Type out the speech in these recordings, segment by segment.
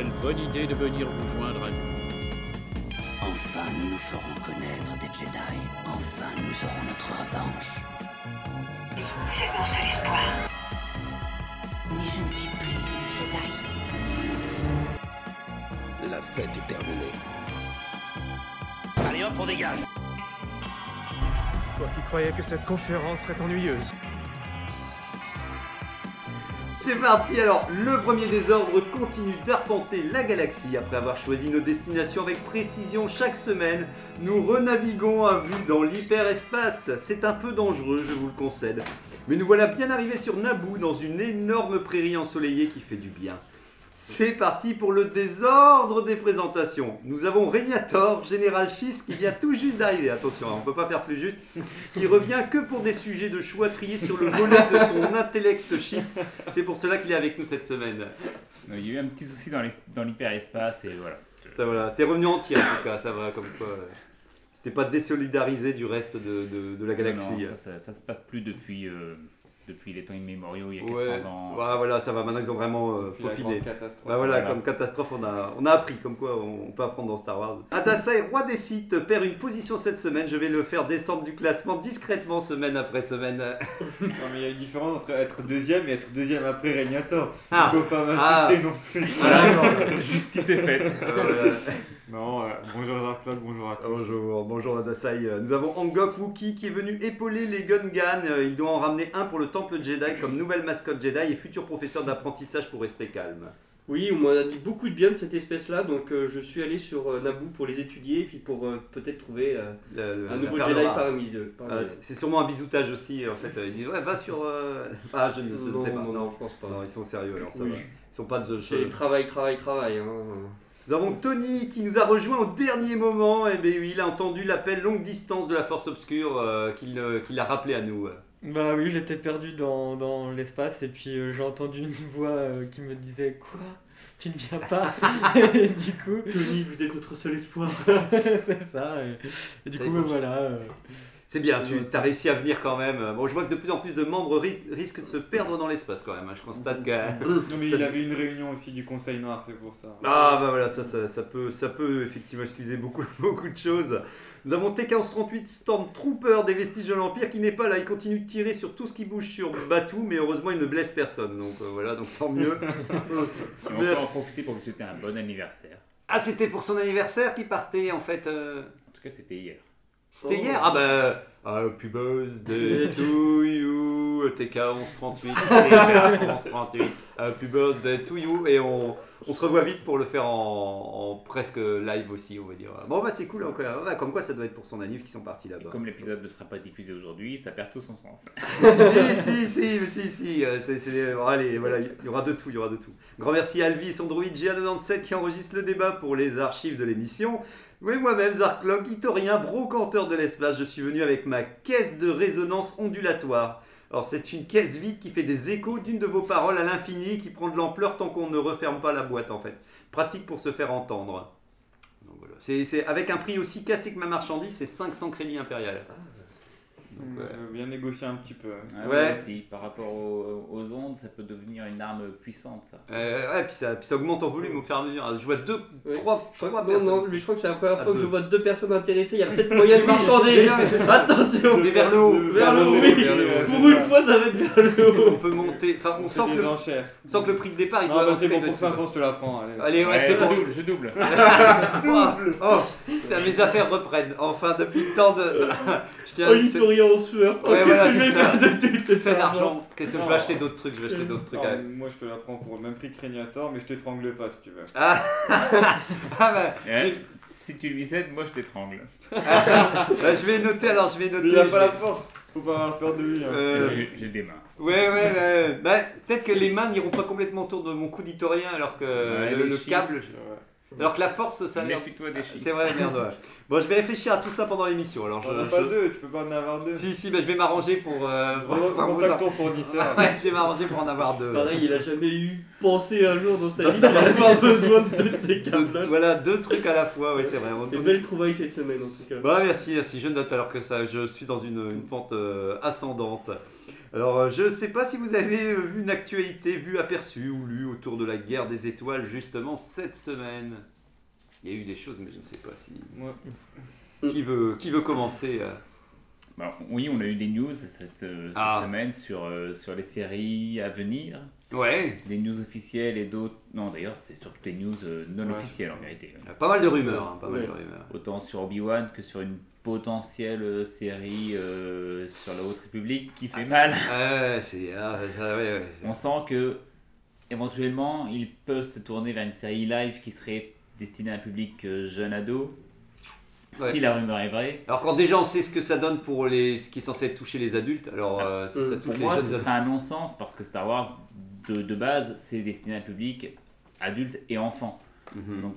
Quelle bonne idée de venir vous joindre à nous. Enfin, nous nous ferons connaître des Jedi. Enfin, nous aurons notre revanche. C'est mon seul espoir. Mais je ne suis plus une Jedi. La fête est terminée. Allez hop, on dégage. Toi qui croyais que cette conférence serait ennuyeuse. C'est parti, alors le premier désordre continue d'arpenter la galaxie. Après avoir choisi nos destinations avec précision chaque semaine, nous renaviguons à vue dans l'hyperespace. C'est un peu dangereux, je vous le concède. Mais nous voilà bien arrivés sur Naboo, dans une énorme prairie ensoleillée qui fait du bien. C'est parti pour le désordre des présentations. Nous avons Régnator, Général Schiss, qui vient tout juste d'arriver. Attention, on ne peut pas faire plus juste. Qui revient que pour des sujets de choix triés sur le volet de son intellect Schiss. C'est pour cela qu'il est avec nous cette semaine. Il y a eu un petit souci dans l'hyperespace et voilà. Ça voilà, t'es revenu entier en tout cas, ça va comme quoi. T'es pas désolidarisé du reste de la galaxie. Non, ça se passe plus depuis les temps immémoriaux, il y a 400 ans. Ouais, voilà, ça va, maintenant ils ont vraiment peaufiné. Bah voilà, comme catastrophe, on a appris, comme quoi on peut apprendre dans Star Wars. Adasai, roi des sites, perd une position cette semaine. Je vais le faire descendre du classement discrètement, semaine après semaine. Non, mais il y a une différence entre être deuxième et être deuxième après Régnator. Ah. Il ne faut pas m'insulter non plus. Voilà, non, justice est faite. Voilà. Non, bonjour Jean-Claude, bonjour à tous. Bonjour Adasai. Nous avons Angok Wookiee qui est venu épauler les Gungans. Il doit en ramener un pour le Temple Jedi comme nouvelle mascotte Jedi et futur professeur d'apprentissage pour rester calme. Oui, on m'a dit beaucoup de bien de cette espèce-là, donc je suis allé sur Naboo pour les étudier et puis pour peut-être trouver un nouveau Jedi parmi eux. C'est sûrement un bisoutage aussi, en fait. Ils disent, ouais, va sur... Ah, je ne sais pas. Non, je pense pas. Non, ils sont sérieux, alors ça va. Ils sont pas de... C'est travail. Hein. Nous avons Tony qui nous a rejoint au dernier moment. Et bien, il a entendu l'appel longue distance de la Force Obscure qu'il a rappelé à nous. Bah oui, j'étais perdu dans l'espace et puis j'ai entendu une voix qui me disait « Quoi ? Tu ne viens pas ?» Et du coup... Tony, vous êtes notre seul espoir. C'est ça. Et du coup, voilà... C'est bien, tu as réussi à venir quand même. Bon, je vois que de plus en plus de membres risquent de se perdre dans l'espace quand même. Je constate que... Non, mais il avait une réunion aussi du Conseil Noir, c'est pour ça. Ah, bah voilà, ça peut effectivement excuser beaucoup de choses. Nous avons T-1538 Stormtrooper des vestiges de l'Empire qui n'est pas là. Il continue de tirer sur tout ce qui bouge sur Batuu, mais heureusement, il ne blesse personne. Donc voilà, donc tant mieux. On peut en profiter pour lui souhaiter un bon anniversaire. Ah, c'était pour son anniversaire qu'il partait en fait. En tout cas, c'était hier. C'était hier ? Ah bah... Happy birthday to you, TK1138, TK1138, Happy birthday to you. Et on se revoit vite pour le faire en presque live aussi, on va dire. Bon bah c'est cool, hein, comme quoi ça doit être pour son anniv qui sont partis là-bas. Et comme l'épisode ne sera pas diffusé aujourd'hui, ça perd tout son sens. Si, allez, voilà, il y aura de tout. Grand merci à Alvis, Android GA97 qui enregistre le débat pour les archives de l'émission. Oui, moi-même, Zarklog, hitorien, brocanteur de l'espace, je suis venu avec ma caisse de résonance ondulatoire. Alors, c'est une caisse vide qui fait des échos d'une de vos paroles à l'infini, qui prend de l'ampleur tant qu'on ne referme pas la boîte, en fait. Pratique pour se faire entendre. Donc, voilà. C'est avec un prix aussi cassé que ma marchandise, c'est 500 crédits impériales. Donc, bien négocier un petit peu. Ah ouais. Si, par rapport aux ondes, ça peut devenir une arme puissante, ça. Ouais, puis ça augmente en volume au fur et à mesure. Je vois trois personnes. Non, mais je crois que c'est la première fois que je vois deux personnes intéressées. Il y a peut-être moyen de marchander. Attention. Mais vers le haut. Pour une fois, ça va être vers le haut. On peut monter. Enfin, on sent que le prix de départ, il doit augmenter. C'est bon, pour 500, je te la prends. Allez, ouais, c'est bon. Je double. Oh, mes affaires reprennent. Enfin, depuis le temps de... Auditorium. En sueur. Ouais, voilà, c'est ça d'argent. Qu'est-ce que je vais acheter d'autres trucs? Avec. Moi, je te la prends pour le même prix que Régnator, mais je t'étrangle pas si tu veux. Si tu lui cèdes, moi je t'étrangle. Je vais noter. Il a pas la force. Faut pas avoir peur de lui. Hein. J'ai des mains. Ouais. Bah, peut-être que les mains n'iront pas complètement autour de mon coup d'hitorien, alors que le câble. Alors que la force, ça ne... Méfie-toi des chiffres. C'est vrai, merde. Ouais. Bon, je vais réfléchir à tout ça pendant l'émission. Alors, on n'a pas deux, tu peux pas en avoir deux. Si, ben, je vais m'arranger pour... contacte ton fournisseur. Ouais, je vais m'arranger pour en avoir deux. Pareil, il a jamais eu pensé un jour dans sa vie qu'il allait avoir besoin de deux de ces câbles. Voilà, deux trucs à la fois, oui, c'est vrai. Une belle trouvaille cette semaine, en tout cas. Bah, merci, je note alors que ça, je suis dans une pente ascendante. Alors, je ne sais pas si vous avez vu une actualité, vu, aperçue ou lue autour de la guerre des étoiles, justement, cette semaine. Il y a eu des choses, mais je ne sais pas si... Ouais. Qui veut commencer bah, oui, on a eu des news cette semaine sur les séries à venir. Ouais. Des news officielles et d'autres... Non, d'ailleurs, c'est surtout des news non officielles, en vérité. Pas mal de rumeurs, Autant sur Obi-Wan que sur une potentielle série sur la Haute République qui fait mal. On sent que, éventuellement, ils peuvent se tourner vers une série live qui serait destinée à un public jeune ado. Ouais. Si la rumeur est vraie. Alors quand déjà on sait ce que ça donne pour ce qui est censé toucher les adultes, alors si ça touche pour les moi, jeunes adultes. Ce serait un non-sens parce que Star Wars, de base, c'est destiné à un public adulte et enfant. Mm-hmm. Donc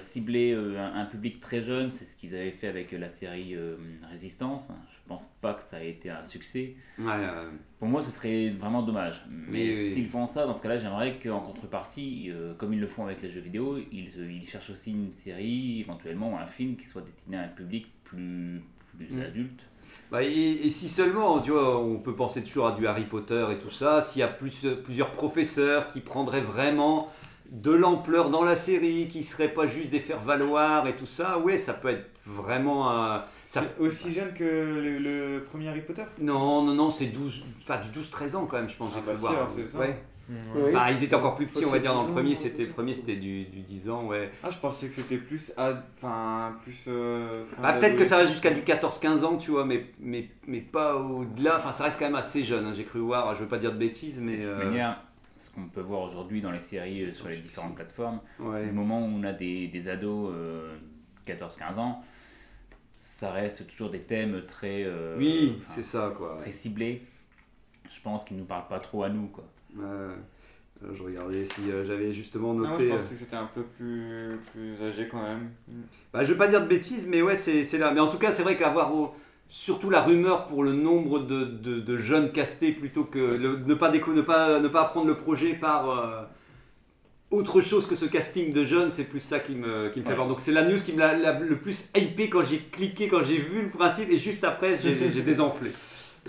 cibler un public très jeune, c'est ce qu'ils avaient fait avec la série Résistance. Je pense pas que ça ait été un succès. Ouais, pour moi, ce serait vraiment dommage. Mais s'ils font ça, dans ce cas-là, j'aimerais qu'en contrepartie, comme ils le font avec les jeux vidéo, ils cherchent aussi une série, éventuellement, ou un film qui soit destiné à un public plus adulte. Bah, et si seulement, tu vois, on peut penser toujours à du Harry Potter et tout ça, s'il y a plusieurs professeurs qui prendraient vraiment... de l'ampleur dans la série, qui serait pas juste des faire-valoir et tout ça, ouais, ça peut être vraiment ça... C'est aussi jeune que le premier Harry Potter ? Non, c'est 12, enfin du 12-13 ans quand même, je pense, j'ai cru voir. C'est ça. Ouais. Oui. Enfin, ils étaient encore plus petits, on va dire, dans le premier c'était du 10 ans, ouais. Ah, je pensais que c'était plus peut-être que ça reste jusqu'à du 14-15 ans, tu vois, mais pas au-delà, enfin ça reste quand même assez jeune, hein, j'ai cru voir, je veux pas dire de bêtises, mais ce qu'on peut voir aujourd'hui dans les séries sur les différentes plateformes, le moment où on a des ados 14-15 ans, ça reste toujours des thèmes très, c'est ça, quoi, très ciblés. Je pense qu'ils ne nous parlent pas trop à nous, quoi. Je regardais si j'avais justement noté... Non, je pensais que c'était un peu plus âgé quand même. Bah, je ne veux pas dire de bêtises, mais ouais, c'est là. Mais en tout cas, c'est vrai qu'avoir... Surtout la rumeur pour le nombre de jeunes castés plutôt que ne pas apprendre le projet par autre chose que ce casting de jeunes, c'est plus ça qui me fait peur. Donc c'est la news qui me l'a le plus hypé quand j'ai vu le principe et juste après j'ai désenflé.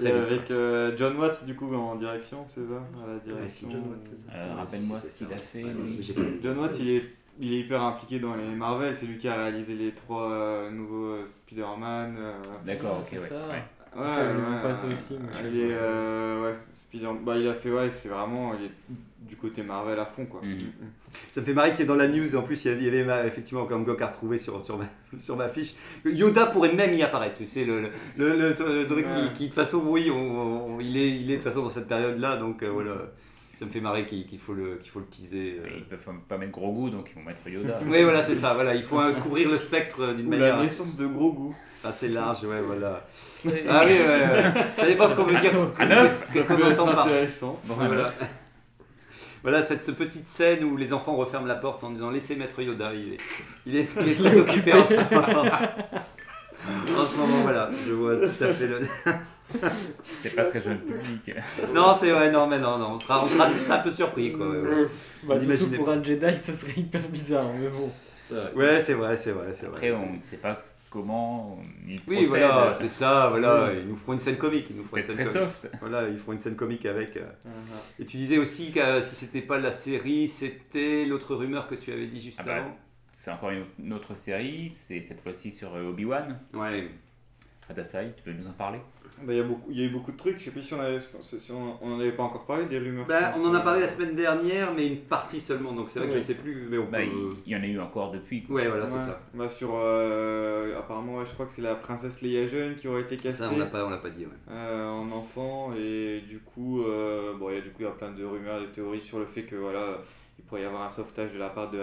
Et avec Jon Watts du coup en direction, c'est ça, à la direction. Jon Watts, c'est ça. Rappelle-moi ce qu'il a fait. Oui. Jon Watts, il est hyper impliqué dans les Marvel, c'est lui qui a réalisé les 3 nouveaux Spider-Man. D'accord, ok, ouais. Il a fait, c'est vraiment, il est du côté Marvel à fond, quoi. Mm. Ça me fait marrer qu'il est dans la news, en plus il y avait effectivement comme Gok à retrouver sur ma fiche, Yoda pourrait même y apparaître, tu sais, le truc qui de toute façon, il est de toute façon dans cette période-là, donc voilà. Ça me fait marrer qu'il faut le teaser. Ils peuvent pas mettre Grogu, donc ils vont mettre Yoda. Oui, voilà, c'est ça. Voilà, il faut couvrir le spectre d'une manière. La naissance de Grogu. Assez large, ouais, voilà. Ah oui, ouais. Ça dépend ce qu'on veut dire. Qu'est-ce qu'on entend par intéressant. Bon, voilà. Voilà cette petite scène où les enfants referment la porte en disant laissez mettre Yoda. Il est très occupé en ce moment. En ce moment, voilà, je vois tout à fait le. C'est pas très jeune public. Non, c'est vrai, non, on sera juste un peu surpris, quoi. Ouais. Bah, surtout pour un Jedi, ça serait hyper bizarre, mais bon. Ouais, c'est vrai. Après, on ne sait pas comment ils procèdent. Oui, voilà, c'est ça, voilà, ils nous feront une scène comique. Voilà, ils feront une scène comique avec. Uh-huh. Et tu disais aussi que si c'était pas la série, c'était l'autre rumeur que tu avais dit juste avant. C'est encore une autre série, c'est cette fois-ci sur Obi-Wan. Ouais. Adasai, tu veux nous en parler ? Il y a eu beaucoup de trucs, je sais pas si on en avait pas encore parlé, des rumeurs. On en a parlé la semaine dernière, mais une partie seulement, donc c'est vrai que je sais plus. Mais il y en a eu encore depuis, quoi. Ouais, voilà, c'est ça. Apparemment, je crois que c'est la princesse Leia jeune qui aurait été castée. Ça, on l'a pas dit, ouais. En enfant, et du coup, il y a plein de rumeurs, de théories sur le fait que, voilà, il pourrait y avoir un sauvetage de la part de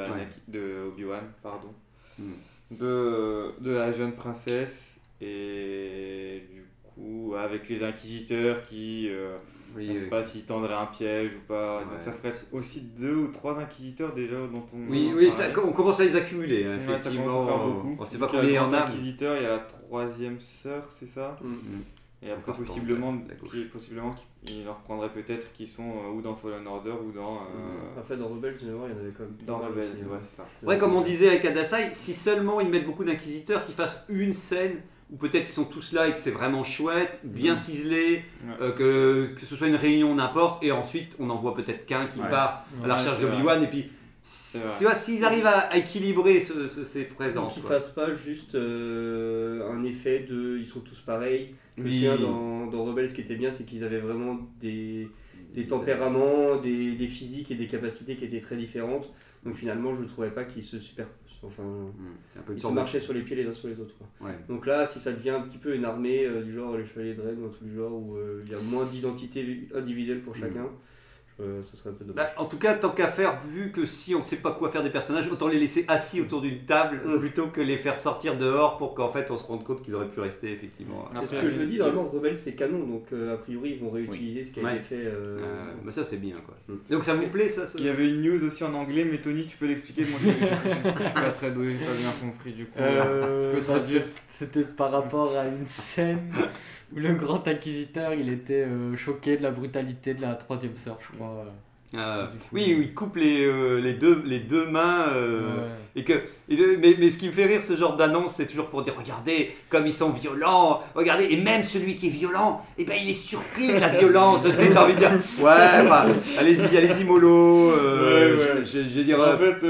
Obi-Wan, de la jeune princesse. Et du coup, avec les inquisiteurs qui, on ne sait pas s'ils tendraient un piège ou pas. Ouais. Donc ça ferait aussi 2 ou 3 inquisiteurs déjà dont on... on commence à les accumuler, effectivement. Ça commence à faire beaucoup. On ne sait pas combien il y en a. Il y a la 3e sœur, c'est ça Et après, possiblement, ils en reprendrait peut-être qui sont ou dans Fallen Order ou dans. Après, dans Rebels, il y en avait quand même. Dans Rebels, ouais, c'est ça. Ouais, comme on disait avec Adasai, si seulement ils mettent beaucoup d'inquisiteurs, qu'ils fassent une scène où peut-être ils sont tous là et que c'est vraiment chouette, bien ciselé, que ce soit une réunion n'importe, et ensuite on en voit peut-être qu'un qui part à la recherche d'Obi-Wan, et puis. Tu vois, s'ils arrivent à équilibrer ces présences. Qu'ils ne fassent pas juste un effet de ils sont tous pareils. Je me souviens dans Rebels, ce qui était bien, c'est qu'ils avaient vraiment des tempéraments, des physiques et des capacités qui étaient très différentes. Donc finalement, je ne trouvais pas qu'ils se superposent. Enfin, ils se marchaient sur les pieds les uns sur les autres. Quoi. Ouais. Donc là, si ça devient un petit peu une armée du genre les chevaliers de Ren ou un truc du genre où il y a moins d'identité individuelle pour chacun. Ce serait un peu dommage. En tout cas, tant qu'à faire, vu que si on ne sait pas quoi faire des personnages, autant les laisser assis autour d'une table plutôt que les faire sortir dehors pour qu'en fait on se rende compte qu'ils auraient pu rester effectivement. Parce que je dis, normalement, Rebelle c'est canon, donc a priori ils vont réutiliser ce qui a été fait. Bah ça c'est bien quoi. Donc ça vous plaît ça Il y avait une news aussi en anglais, mais Tony, tu peux l'expliquer. Moi je suis pas très doué, j'ai pas bien compris du coup. Tu peux traduire. C'était par rapport à une scène où le grand inquisiteur il était choqué de la brutalité de la troisième sœur, je crois. Oui, il coupe les deux mains. Mais ce qui me fait rire, ce genre d'annonce, c'est toujours pour dire regardez comme ils sont violents, regardez, et même celui qui est violent, eh ben, il est surpris de la violence. Tu sais, t'as envie de dire ouais, bah, allez-y, mollo. En fait,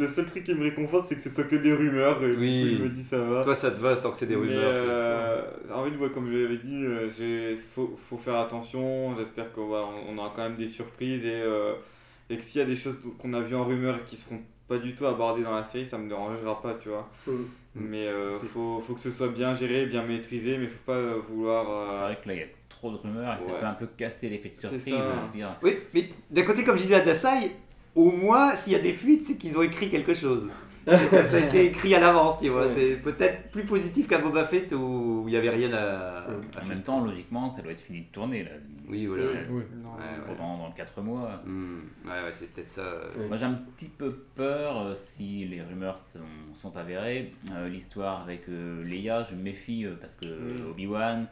le seul truc qui me réconforte, c'est que ce soit que des rumeurs. Oui, je me dis ça va. Toi, ça te va tant que c'est des rumeurs. En fait, comme je l'avais dit, faut faire attention. J'espère qu'on aura quand même des surprises. Et que s'il y a des choses qu'on a vues en rumeur et qui ne seront pas du tout abordées dans la série, ça ne me dérangera pas, tu vois. Mais faut que ce soit bien géré, bien maîtrisé, mais il ne faut pas vouloir... C'est vrai que là, il y a trop de rumeurs et ça peut un peu casser l'effet de surprise. Je veux dire. Oui, mais d'un côté, comme je disais à Dasai, au moins, s'il y a des fuites, c'est qu'ils ont écrit quelque chose. Ça a été écrit à l'avance, tu vois. Ouais. C'est peut-être plus positif qu'à Boba Fett où il n'y avait rien à en même temps, logiquement, ça doit être fini de tourner là. Oui, voilà. Dans 4 mois. Ouais, c'est peut-être ça. Moi, j'ai un petit peu peur si les rumeurs sont avérées. L'histoire avec Leia, je me méfie parce que Obi-Wan,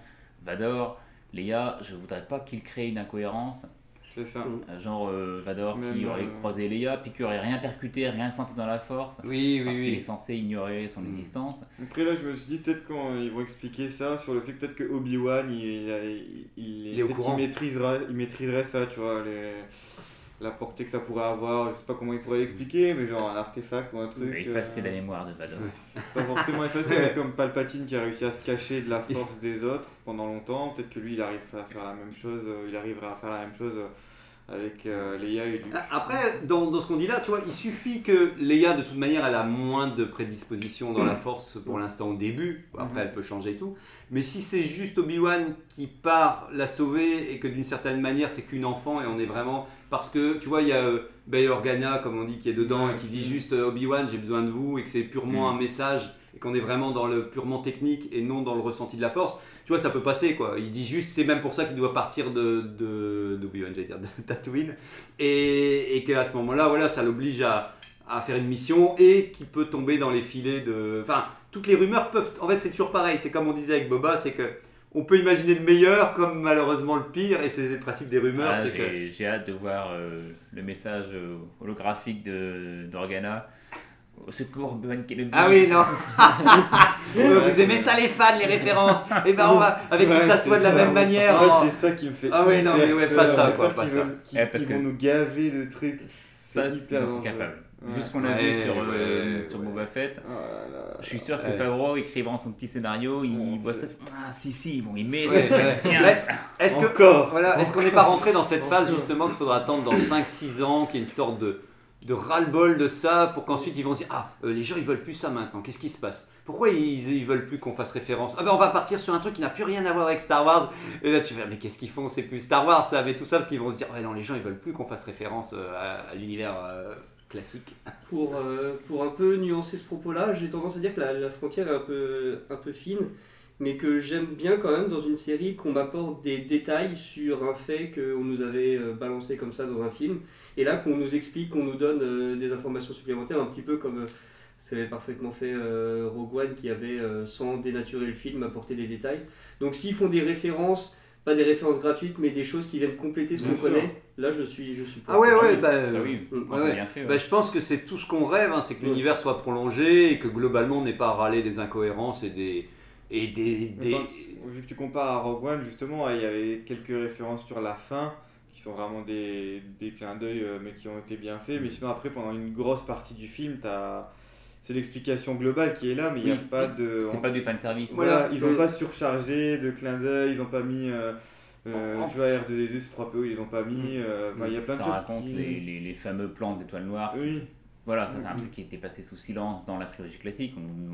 Vador, Leia, je voudrais pas qu'il crée une incohérence. C'est ça. Genre Vador qui aurait croisé Leia, puis qui aurait rien percuté, rien senti dans la force. Parce qu'il est censé ignorer son existence. Après là, je me suis dit peut-être quand ils vont expliquer ça sur le fait peut-être que Obi-Wan il est au courant. Il maîtriserait ça, tu vois, la portée que ça pourrait avoir. Je sais pas comment il pourrait l'expliquer, mais genre un artefact ou un truc. Effacer la mémoire de Vador. Pas forcément effacer, mais comme Palpatine qui a réussi à se cacher de la force des autres pendant longtemps, peut-être que lui il arrive à faire la même chose. Il arrivera à faire la même chose. Avec Leia et Luke. Après, dans ce qu'on dit là, tu vois, il suffit que Leia, de toute manière, elle a moins de prédisposition dans la force pour l'instant au début. Après, elle peut changer et tout. Mais si c'est juste Obi-Wan qui part la sauver et que d'une certaine manière, c'est qu'une enfant et on est vraiment... Parce que, tu vois, il y a Bail Organa, comme on dit, qui est dedans et qui dit juste Obi-Wan, j'ai besoin de vous et que c'est purement un message et qu'on est vraiment dans le purement technique et non dans le ressenti de la force. Tu vois, ça peut passer quoi. Il dit juste, c'est même pour ça qu'il doit partir de Tatooine. Et qu'à ce moment-là, voilà, ça l'oblige à faire une mission et qu'il peut tomber dans les filets de. Enfin, toutes les rumeurs peuvent. En fait, c'est toujours pareil. C'est comme on disait avec Boba, c'est que on peut imaginer le meilleur comme malheureusement le pire. Et c'est le principe des rumeurs. Ah, j'ai hâte de voir le message holographique d'Organa. Au secours, Ben Kenobi. Ah oui, non. Vous aimez ça les fans, les références. Et ben on va avec que ça soit de la même manière. En fait, c'est ça qui me fait. Ah oui, non, mais pas ça quoi, pas ça. Parce qu'ils vont nous gaver de trucs. Ça, c'est hyper incapable. Vu ce qu'on a vu sur Boba Fett, je suis sûr que Favreau, écrivant son petit scénario, il voit ça. Ah si, bon, il met. Est-ce qu'on n'est pas rentré dans cette phase justement qu'il faudra attendre dans 5-6 ans qu'il y ait une sorte de ras-le-bol de ça pour qu'ensuite ils vont se dire les gens ils veulent plus ça maintenant, qu'est-ce qui se passe, pourquoi ils veulent plus qu'on fasse référence, on va partir sur un truc qui n'a plus rien à voir avec Star Wars, et là tu vas mais qu'est-ce qu'ils font, c'est plus Star Wars ça, mais tout ça parce qu'ils vont se dire non les gens ils veulent plus qu'on fasse référence à l'univers classique. Pour un peu nuancer ce propos là, j'ai tendance à dire que la frontière est un peu fine, mais que j'aime bien quand même dans une série qu'on m'apporte des détails sur un fait qu'on nous avait balancé comme ça dans un film, et là qu'on nous explique, qu'on nous donne des informations supplémentaires, un petit peu comme C'est parfaitement fait Rogue One qui avait, sans dénaturer le film, apporté des détails. Donc s'ils font des références, pas des références gratuites, mais des choses qui viennent compléter ce qu'on connaît, là je suis pas. Ah ouais, ouais, bah, bien fait, ouais. Bah, je pense que c'est tout ce qu'on rêve, hein, c'est que l'univers soit prolongé et que globalement on n'ait pas à râler des incohérences et des... Enfin, vu que tu compares à Rogue One, justement, il y avait quelques références sur la fin qui sont vraiment des clins d'œil, mais qui ont été bien faits. Mais sinon, après, pendant une grosse partie du film, c'est l'explication globale qui est là, mais il n'y a pas de... C'est pas du fanservice. Voilà, ils n'ont pas surchargé de clins d'œil, ils n'ont pas mis... tu vois, R2D2, C3PO, ils n'ont pas mis... il y a plein de choses qui... Ça raconte les fameux plans de l'Étoile Noire. Oui. Voilà, ça c'est un truc qui était passé sous silence dans la trilogie classique. On nous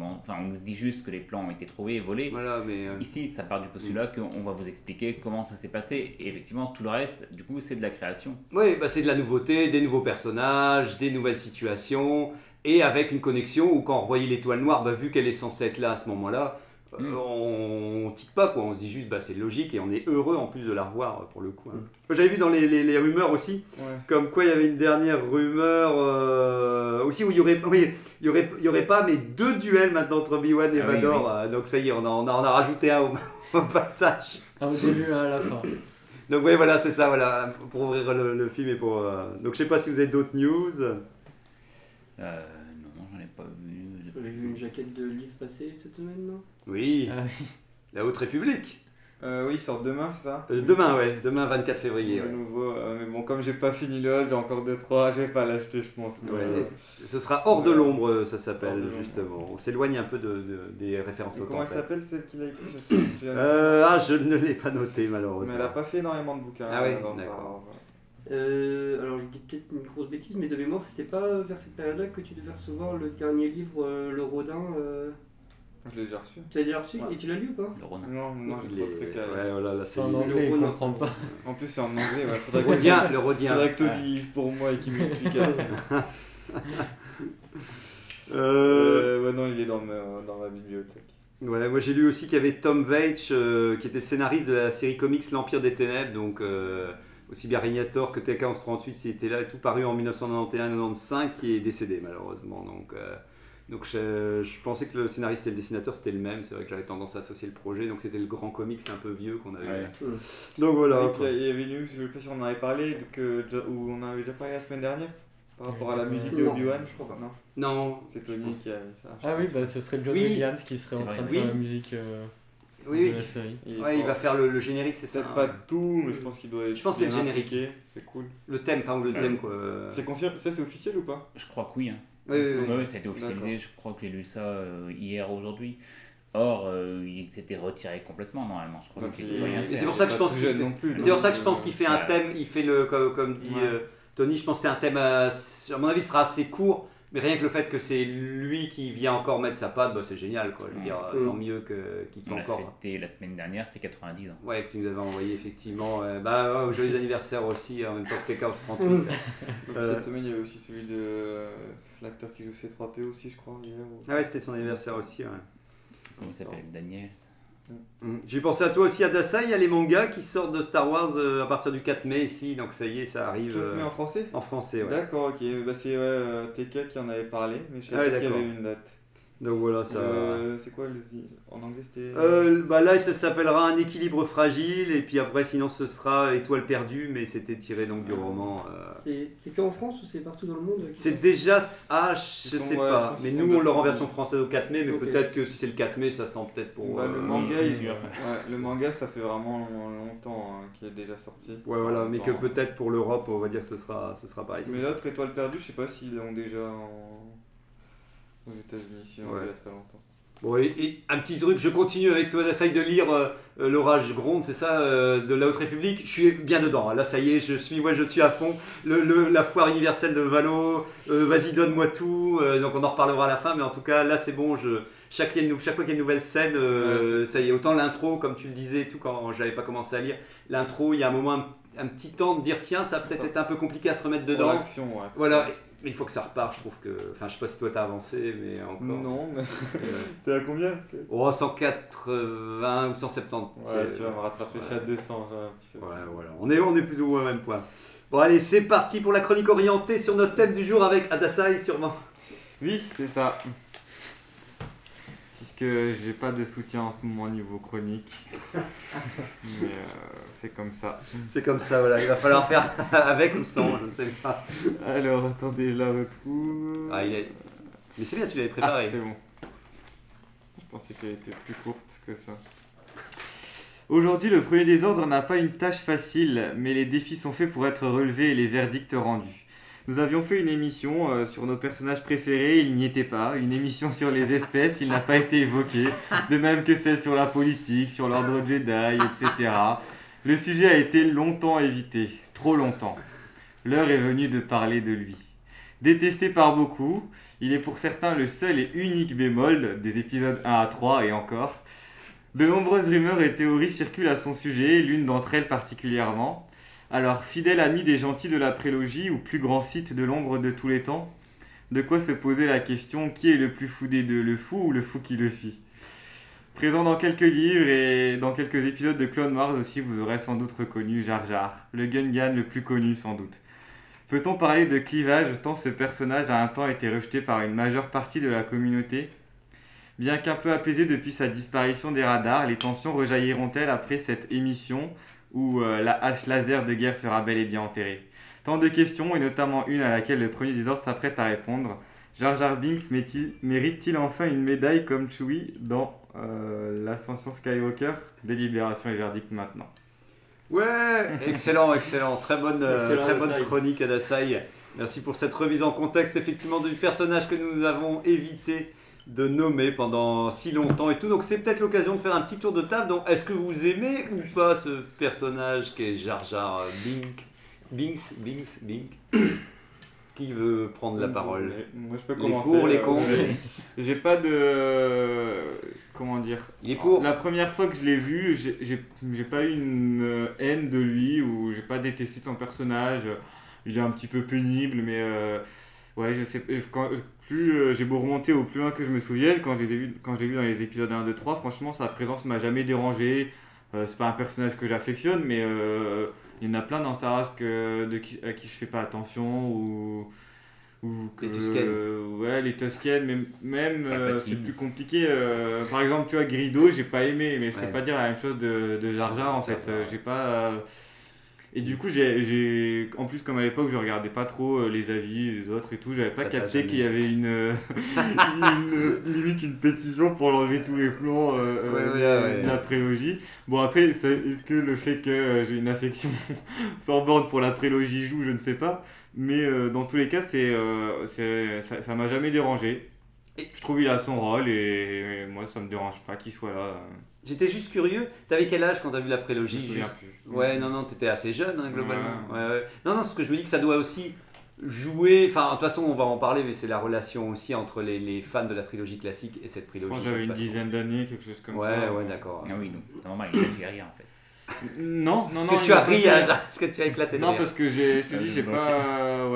dit juste que les plans ont été trouvés et volés. Voilà, mais ici, ça part du postulat qu'on va vous expliquer comment ça s'est passé. Et effectivement, tout le reste, du coup, c'est de la création. Oui, bah, c'est de la nouveauté, des nouveaux personnages, des nouvelles situations. Et avec une connexion où quand on revoyait l'Étoile Noire, bah, vu qu'elle est censée être là à ce moment-là, on tique pas, quoi. On se dit juste bah c'est logique et on est heureux en plus de la revoir pour le coup. Hein. J'avais vu dans les rumeurs aussi, comme quoi il y avait une dernière rumeur aussi où il y aurait pas mais deux duels maintenant entre Obi-Wan et Vador. Oui. Donc ça y est, on a rajouté un au passage. Un au début, un à la fin. Donc oui, voilà, c'est ça, voilà, pour ouvrir le film et pour. Donc je sais pas si vous avez d'autres news. Non, j'en ai pas vu. J'ai vu une jaquette de livre passer cette semaine, non ? Oui. La Haute République. Oui, ils sortent demain, c'est ça ? Demain, ouais. Demain, 24 février. Ouais. Nouveau, mais bon, comme j'ai pas fini le haul, j'ai encore 2-3, je vais pas l'acheter, je pense. Ouais. Ce sera Hors de l'ombre, ça s'appelle, justement. On s'éloigne un peu des références au temps. Comment elle s'appelle, celle qu'il a écrite ? Je ne l'ai pas notée, malheureusement. Mais elle a pas fait énormément de bouquins. Ah oui, d'accord. Alors je dis peut-être une grosse bêtise, mais de mémoire c'était pas vers cette période-là que tu devais recevoir le dernier livre, le Rodin. Je l'ai déjà reçu. Tu l'as déjà reçu et tu l'as lu ou pas ? Le Rodin. Non, je l'ai pas très calme. Ouais, voilà, là c'est en anglais, on ne comprend pas. En plus c'est en anglais, ouais. Le Rodin. Faudrait que tu lises pour moi et qu'il m'explique. Non, il est dans ma bibliothèque. Ouais, moi j'ai lu aussi qu'il y avait Tom Veitch qui était le scénariste de la série comics L'Empire des Ténèbres, donc. Aussi bien Régnator que TK-1138, c'était là, tout paru en 1991-95, qui est décédé malheureusement. Donc je pensais que le scénariste et le dessinateur c'était le même, c'est vrai que j'avais tendance à associer le projet, donc c'était le grand comics un peu vieux qu'on avait. Ouais. Donc voilà. Il y avait une news, je ne sais pas si on en avait parlé, où on avait déjà parlé la semaine dernière, par rapport à la musique de Obi-Wan, je crois. Non. C'est Tony qui a mis ça. Ah oui, bah, ce serait John Williams qui serait en train de faire la musique. Oui. Il va faire le générique, c'est ça. C'est pas tout, mais je pense qu'il doit être. Je pense que c'est le générique. C'est cool. Le thème, thème quoi. C'est confirmé, ça c'est officiel ou pas ? Je crois que oui. Hein. Oui, ça a été officialisé. D'accord. Je crois que j'ai lu ça hier aujourd'hui. Or, il s'était retiré complètement normalement. Je crois qu'il était rien. C'est pour ça que je pense qu'il fait un thème. Il fait comme dit Tony. Je pense que c'est un thème. À mon avis, sera assez court. Mais rien que le fait que c'est lui qui vient encore mettre sa patte, bah c'est génial quoi. Je veux dire, tant mieux qu'il peut encore. On l'a fêté la semaine dernière, c'est 90 ans. Ouais, que tu nous avais envoyé effectivement. Joyeux anniversaire aussi, en même temps que TK-1138. Cette semaine, il y avait aussi celui de l'acteur qui joue C3PO aussi, je crois. Hier, ou... Ah ouais, c'était son anniversaire aussi, ouais. Comment il s'appelle ? Daniels. J'ai pensé à toi aussi, Adassa. Il y a les mangas qui sortent de Star Wars à partir du 4 mai ici, donc ça y est, ça arrive. 4 mai en français ? En français, ouais. D'accord, ok. Bah, c'est TK qui en avait parlé, mais je savais qu'il y avait une date. Donc voilà, ça. C'est quoi en anglais c'était là, ça s'appellera Un équilibre fragile, et puis après, sinon, ce sera Étoile perdue, mais c'était tiré donc du roman. C'est qu'en France ou c'est partout dans le monde ? C'est déjà. Je sais pas. France, mais nous, on l'aura en version française au 4 mai, mais peut-être que si c'est le 4 mai, ça sent peut-être pour. Bah, le manga, le manga, ça fait vraiment longtemps qu'il est déjà sorti. Ouais, voilà, mais que peut-être pour l'Europe, on va dire que ce sera pas ici. Mais l'autre Étoile perdue, je sais pas s'ils l'ont déjà en. Aux États-Unis, ici, on l'a très longtemps. Bon, et un petit truc, je continue avec toi, j'essaye de lire L'Orage gronde, c'est ça, de la Haute République. Je suis bien dedans, là ça y est, je suis à fond. La foire universelle de Valo, vas-y, donne-moi tout. Donc on en reparlera à la fin, mais en tout cas, là c'est bon, chaque fois qu'il y a une nouvelle scène, ça y est, autant l'intro, comme tu le disais, et tout, quand j'avais pas commencé à lire, l'intro, il y a un moment, un petit temps de dire, tiens, ça va peut-être être un peu compliqué à se remettre dedans. L'action, ouais. Voilà. Mais une fois que ça repart, je trouve que... Enfin, je sais pas si toi t'as avancé, mais encore... Non, mais... T'es à combien ? 180 ou 170. Ouais, tu vas me rattraper chaque 200, genre, un petit peu. Ouais, voilà. On est plus ou moins au même point. Bon, allez, c'est parti pour la chronique orientée sur notre thème du jour avec Adasai, sûrement. Oui, c'est ça. que j'ai pas de soutien en ce moment niveau chronique. Mais c'est comme ça. C'est comme ça, voilà. Il va falloir faire avec ou sans, je ne sais pas. Alors, attendez, je la retrouve. Ah, il est... Mais c'est bien, tu l'avais préparé. Ah, c'est bon. Je pensais qu'elle était plus courte que ça. Aujourd'hui, le premier désordre n'a pas une tâche facile, mais les défis sont faits pour être relevés et les verdicts rendus. Nous avions fait une émission sur nos personnages préférés, il n'y était pas. Une émission sur les espèces, il n'a pas été évoqué. De même que celle sur la politique, sur l'ordre Jedi, etc. Le sujet a été longtemps évité, trop longtemps. L'heure est venue de parler de lui. Détesté par beaucoup, il est pour certains le seul et unique bémol des épisodes 1 à 3 et encore. De nombreuses rumeurs et théories circulent à son sujet, l'une d'entre elles particulièrement. Alors, fidèle ami des gentils de la prélogie ou plus grand site de l'ombre de tous les temps, de quoi se poser la question qui est le plus fou des deux, le fou ou le fou qui le suit ? Présent dans quelques livres et dans quelques épisodes de Clone Wars aussi, vous aurez sans doute reconnu Jar Jar, le Gungan le plus connu sans doute. Peut-on parler de clivage tant ce personnage a un temps été rejeté par une majeure partie de la communauté ? Bien qu'un peu apaisé depuis sa disparition des radars, les tensions rejailliront-elles après cette émission ? Où la hache laser de guerre sera bel et bien enterrée. Tant de questions, et notamment une à laquelle le premier désordre s'apprête à répondre. Jar Jar Binks mérite-t-il enfin une médaille comme Chewie dans l'Ascension Skywalker ? Délibération et verdict maintenant. Ouais, excellent. Très bonne chronique Adasai. Merci pour cette remise en contexte, effectivement, du personnage que nous avons évité de nommer pendant si longtemps et tout. Donc c'est peut-être l'occasion de faire un petit tour de table. Donc est-ce que vous aimez ou pas ce personnage qui est Jar Jar Binks. Qui veut prendre la parole ? Moi je peux commencer. Les pour, les contre. J'ai pas de... Comment dire ? Il est pour. La première fois que je l'ai vu, j'ai pas eu une haine de lui ou j'ai pas détesté son personnage. Il est un petit peu pénible mais... ouais, je sais... Plus j'ai beau remonter au plus loin que je me souvienne, quand je l'ai vu dans les épisodes 1, 2, 3, franchement sa présence m'a jamais dérangé. C'est pas un personnage que j'affectionne, mais il y en a plein dans Star Wars à qui je fais pas attention ou que, les Tusken. Ouais, les Tusken, mais même c'est plus compliqué. Par exemple, tu vois Grido, j'ai pas aimé, mais je peux pas dire la même chose de Jar Jar en fait. J'ai pas. Et du coup, j'ai en plus, comme à l'époque, je regardais pas trop les avis des autres et tout, j'avais pas capté qu'il y avait une pétition pour l'enlever tous les plans de la prélogie. Bon, après, est-ce que le fait que j'ai une affection sans borne pour la prélogie joue, je ne sais pas. Mais dans tous les cas, ça m'a jamais dérangé. Et je trouve qu'il a son rôle et moi, ça me dérange pas qu'il soit là. J'étais juste curieux, t'avais quel âge quand t'as vu la prélogie ? Je me souviens plus. Ouais, non, t'étais assez jeune hein, globalement. Ouais. Non, ce que je me dis que ça doit aussi jouer, enfin de toute façon on va en parler, mais c'est la relation aussi entre les fans de la trilogie classique et cette prélogie. Moi j'avais une dizaine d'années, quelque chose comme ça. Ouais, d'accord. Ah oui, donc normalement il ne fait rien en fait. Non. Est-ce que tu as ri, est-ce que tu as éclaté ? Non, parce que j'ai pas.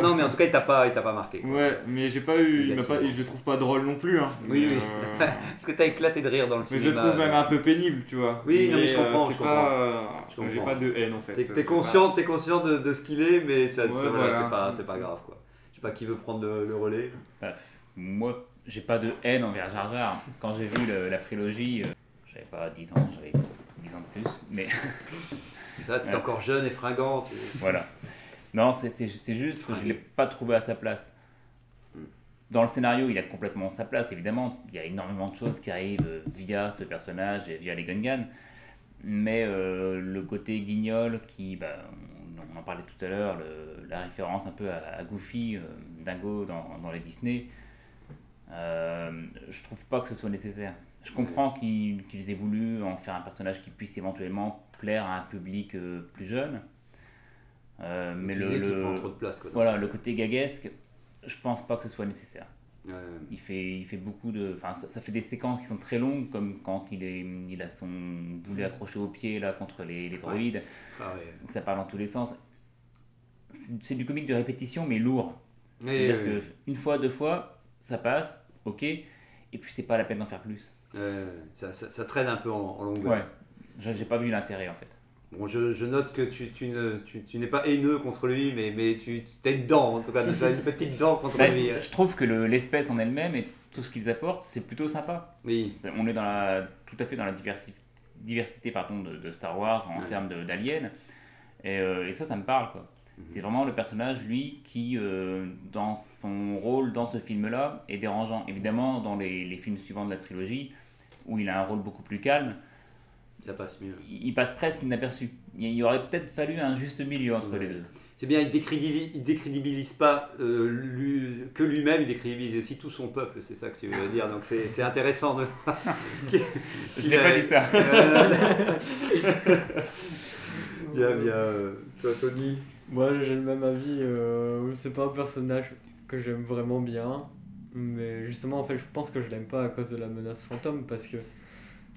Non, mais en tout cas, il t'a pas marqué. Quoi. Ouais, mais j'ai pas eu. Je le trouve pas drôle non plus. Hein. Oui. Parce que t'as éclaté de rire dans le cinéma. Mais je le trouve même un peu pénible, tu vois. Oui, mais, non, mais je comprends. Je comprends. J'ai pas de haine en fait. T'es conscient de ce qu'il est, mais ça, voilà. C'est pas grave quoi. Je sais pas qui veut prendre le relais. Moi, j'ai pas de haine envers Jar Jar. Quand j'ai vu la prélogie, j'avais pas 10 ans, j'avais. 10 ans de plus, mais... Ça, t'es encore jeune et fringant. Tu... Voilà. Non, c'est juste que je ne l'ai pas trouvé à sa place. Dans le scénario, il a complètement sa place, évidemment. Il y a énormément de choses qui arrivent via ce personnage et via les Gungans. Mais le côté guignol qui... Bah, on en parlait tout à l'heure, la référence un peu à Goofy, Dingo dans les Disney. Je trouve pas que ce soit nécessaire. Je comprends qu'ils aient voulu en faire un personnage qui puisse éventuellement plaire à un public plus jeune. Mais le prend trop de place, quoi, voilà, le côté gaguesque, je pense pas que ce soit nécessaire. Il fait beaucoup de... Enfin, ça fait des séquences qui sont très longues, comme quand il a son boulet accroché au pied là, contre les droïdes. Donc ça part dans tous les sens. C'est du comique de répétition, mais lourd. C'est-à-dire qu'une fois, deux fois, ça passe, ok, et puis c'est pas la peine d'en faire plus. Ça traîne un peu en longueur. Ouais, j'ai pas vu l'intérêt en fait. Bon, je note que tu n'es pas haineux contre lui, mais tu as une dent en tout cas, une petite dent contre lui. Je trouve que l'espèce en elle-même est tout ce qu'ils apportent, c'est plutôt sympa. Oui. On est dans tout à fait dans la diversité de Star Wars en termes d'aliens. Et ça me parle, quoi. Mm-hmm. C'est vraiment le personnage, lui, qui, dans son rôle dans ce film-là, est dérangeant. Évidemment, dans les films suivants de la trilogie, où il a un rôle beaucoup plus calme, ça passe mieux. Il passe presque inaperçu. Il aurait peut-être fallu un juste milieu entre les deux. C'est bien, il décrédibilise pas que lui-même, il décrédibilise aussi tout son peuple, c'est ça que tu veux dire. Donc c'est intéressant de... Je n'ai pas dit ça. Bien. Toi, Tony? Moi, j'ai le même avis. C'est pas un personnage que j'aime vraiment bien. Mais justement, en fait, je pense que je l'aime pas à cause de la menace fantôme, parce que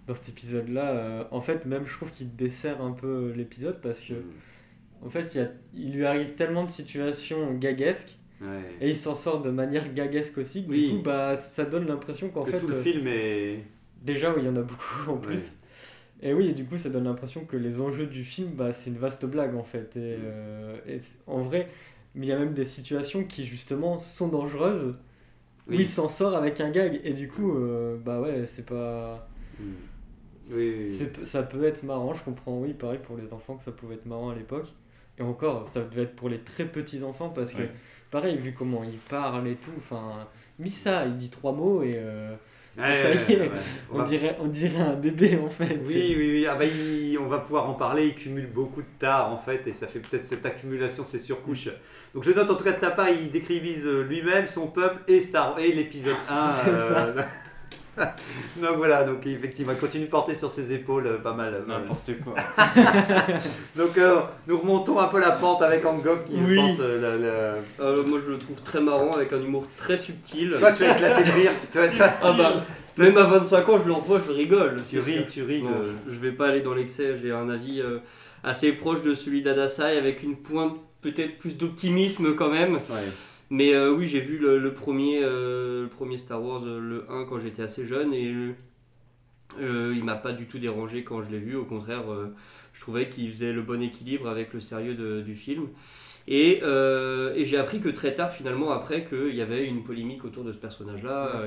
dans cet épisode-là, en fait, même je trouve qu'il dessert un peu l'épisode, parce que... En fait, il lui arrive tellement de situations gaguesques, et il s'en sort de manière gaguesque aussi. Du coup, ça donne l'impression qu'en fait... tout le film est... Déjà, il y en a beaucoup en plus. Ouais. Et du coup, ça donne l'impression que les enjeux du film, c'est une vaste blague en fait. Et en vrai, il y a même des situations qui justement sont dangereuses, où il s'en sort avec un gag. Et du coup, c'est pas... Ça peut être marrant, je comprends, pareil pour les enfants que ça pouvait être marrant à l'époque. Et encore, ça devait être pour les très petits enfants parce que, pareil, vu comment ils parlent et tout, enfin, Misa, il dit 3 mots et ça y est, on dirait un bébé en fait. Oui, on va pouvoir en parler, il cumule beaucoup de tares en fait et ça fait peut-être cette accumulation, ces surcouches. Donc je note en tout cas de ta part, il décrivise lui-même, son peuple et Star et l'épisode 1. C'est ça. Donc voilà, donc effectivement, il continue de porter sur ses épaules pas mal. N'importe quoi. Donc nous remontons un peu la pente avec Angok qui pense. Moi je le trouve très marrant avec un humour très subtil. Toi tu vas éclater de rire. Même à 25 ans, je le revois, je rigole. Tu ris. Non, je vais pas aller dans l'excès, j'ai un avis assez proche de celui d'Adasai avec une pointe peut-être plus d'optimisme quand même. Ouais. Mais j'ai vu le premier Star Wars, le 1, quand j'étais assez jeune et il m'a pas du tout dérangé quand je l'ai vu. Au contraire, je trouvais qu'il faisait le bon équilibre avec le sérieux du film. Et j'ai appris que très tard, finalement, après, qu'il y avait une polémique autour de ce personnage-là,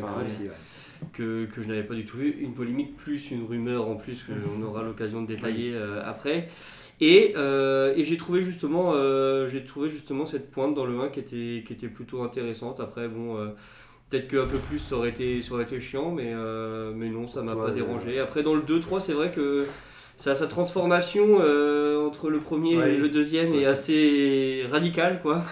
que je n'avais pas du tout vu. Une polémique plus une rumeur en plus, qu'on aura l'occasion de détailler après. Et j'ai trouvé justement cette pointe dans le 1 qui était plutôt intéressante. Après peut-être qu'un peu plus ça aurait été chiant, mais non, ça m'a pas dérangé. Après dans le 2-3 c'est vrai que sa transformation entre le premier et le deuxième est assez radicale quoi.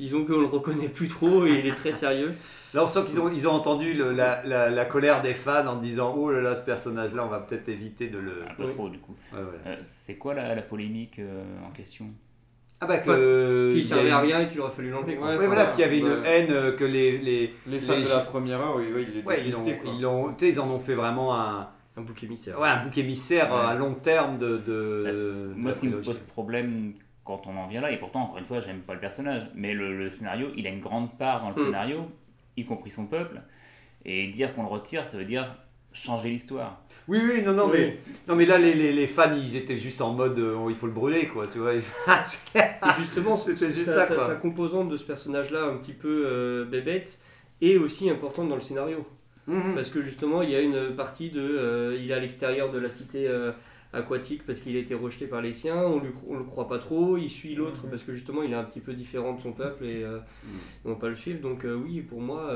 Disons qu'on le reconnaît plus trop et il est très sérieux. Là, on sent qu'ils ont entendu la colère des fans en disant « Oh là là, ce personnage-là, on va peut-être éviter de le... » Pas trop, du coup. C'est quoi la polémique en question ? Qui servait à rien et qu'il aurait fallu l'enlever. Qu'il y avait une haine que les fans de la première heure, ils en ont fait vraiment un... Un bouc émissaire. Un bouc émissaire à long terme Moi, ce qui me pose problème... Quand on en vient là, et pourtant, encore une fois, j'aime pas le personnage, mais le scénario, il a une grande part dans le scénario, y compris son peuple, et dire qu'on le retire, ça veut dire changer l'histoire. Oui. Mais là, les fans, ils étaient juste en mode il faut le brûler, quoi, tu vois. Et justement, c'était juste ça, quoi. Sa composante de ce personnage-là, un petit peu bébête, est aussi importante dans le scénario. Mmh. Parce que justement, il y a une partie il est à l'extérieur de la cité. Aquatique parce qu'il a été rejeté par les siens, on le croit pas trop, il suit l'autre parce que justement il est un petit peu différent de son peuple et on va pas le suivre, donc pour moi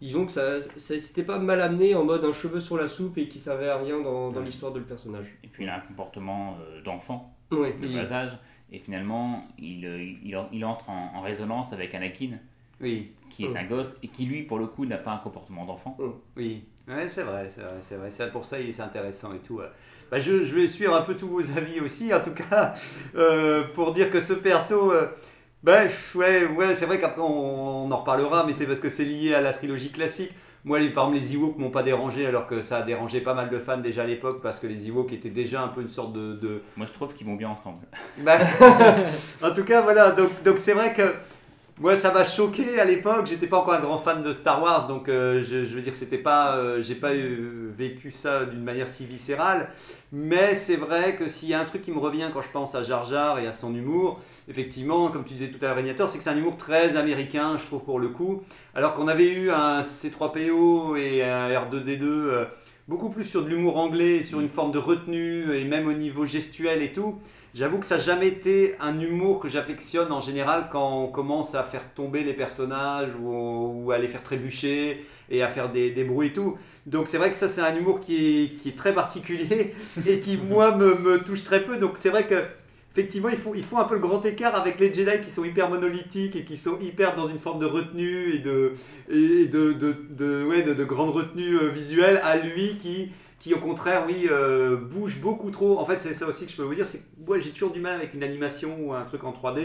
disons que ça c'était pas mal amené en mode un cheveu sur la soupe et qui servait à rien dans l'histoire de le personnage. Et puis il a un comportement d'enfant de bas âge et finalement il entre en résonance avec Anakin qui est un gosse et qui lui pour le coup n'a pas un comportement d'enfant. Ouais, c'est vrai. Ça, pour ça, c'est intéressant et tout. Je vais suivre un peu tous vos avis aussi, en tout cas, pour dire que ce perso... c'est vrai qu'après, on en reparlera, mais c'est parce que c'est lié à la trilogie classique. Moi, par exemple, les Ewoks m'ont pas dérangé, alors que ça a dérangé pas mal de fans déjà à l'époque, parce que les Ewoks étaient déjà un peu une sorte de... Moi, je trouve qu'ils vont bien ensemble. En tout cas, voilà. Donc c'est vrai que... Moi, ça m'a choqué à l'époque. J'étais pas encore un grand fan de Star Wars, donc je veux dire, c'était pas, j'ai pas vécu ça d'une manière si viscérale. Mais c'est vrai que s'il y a un truc qui me revient quand je pense à Jar Jar et à son humour, effectivement, comme tu disais tout à l'heure, Régnateur, c'est que c'est un humour très américain, je trouve, pour le coup. Alors qu'on avait eu un C3PO et un R2D2 beaucoup plus sur de l'humour anglais, sur une forme de retenue et même au niveau gestuel et tout. J'avoue que ça n'a jamais été un humour que j'affectionne en général quand on commence à faire tomber les personnages ou à les faire trébucher et à faire des bruits et tout. Donc c'est vrai que ça, c'est un humour qui est très particulier et qui, moi, me touche très peu. Donc c'est vrai qu'effectivement, il faut un peu le grand écart avec les Jedi qui sont hyper monolithiques et qui sont hyper dans une forme de retenue et de grande retenue visuelle à lui qui au contraire, oui, bouge beaucoup trop. En fait, c'est ça aussi que je peux vous dire, c'est que moi, j'ai toujours du mal avec une animation ou un truc en 3D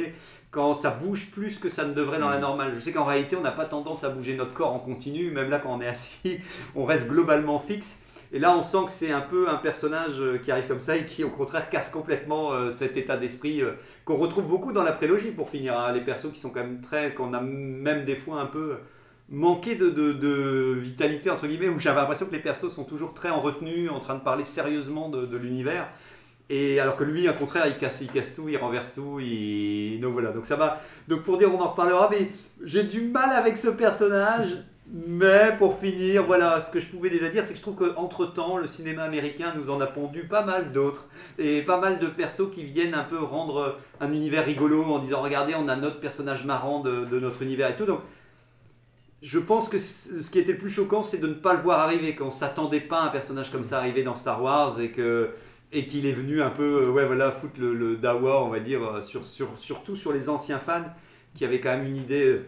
quand ça bouge plus que ça ne devrait dans la normale. Je sais qu'en réalité, on n'a pas tendance à bouger notre corps en continu, même là, quand on est assis, on reste globalement fixe. Et là, on sent que c'est un peu un personnage qui arrive comme ça et qui, au contraire, casse complètement cet état d'esprit qu'on retrouve beaucoup dans la prélogie, pour finir, hein. Les persos qui sont quand même qu'on a même des fois un peu... manqué de vitalité, entre guillemets, où j'avais l'impression que les persos sont toujours très en retenue, en train de parler sérieusement de l'univers, et alors que lui, au contraire, il casse tout, il renverse tout, donc voilà, donc ça va. Donc pour dire, on en reparlera, mais j'ai du mal avec ce personnage, mais pour finir, voilà, ce que je pouvais déjà dire, c'est que je trouve qu'entre-temps, le cinéma américain nous en a pondu pas mal d'autres, et pas mal de persos qui viennent un peu rendre un univers rigolo, en disant, regardez, on a notre personnage marrant de notre univers et tout, donc je pense que ce qui était le plus choquant, c'est de ne pas le voir arriver, qu'on ne s'attendait pas à un personnage comme ça arriver dans Star Wars et qu'il est venu un peu foutre le dawa, on va dire, surtout sur les anciens fans qui avaient quand même une idée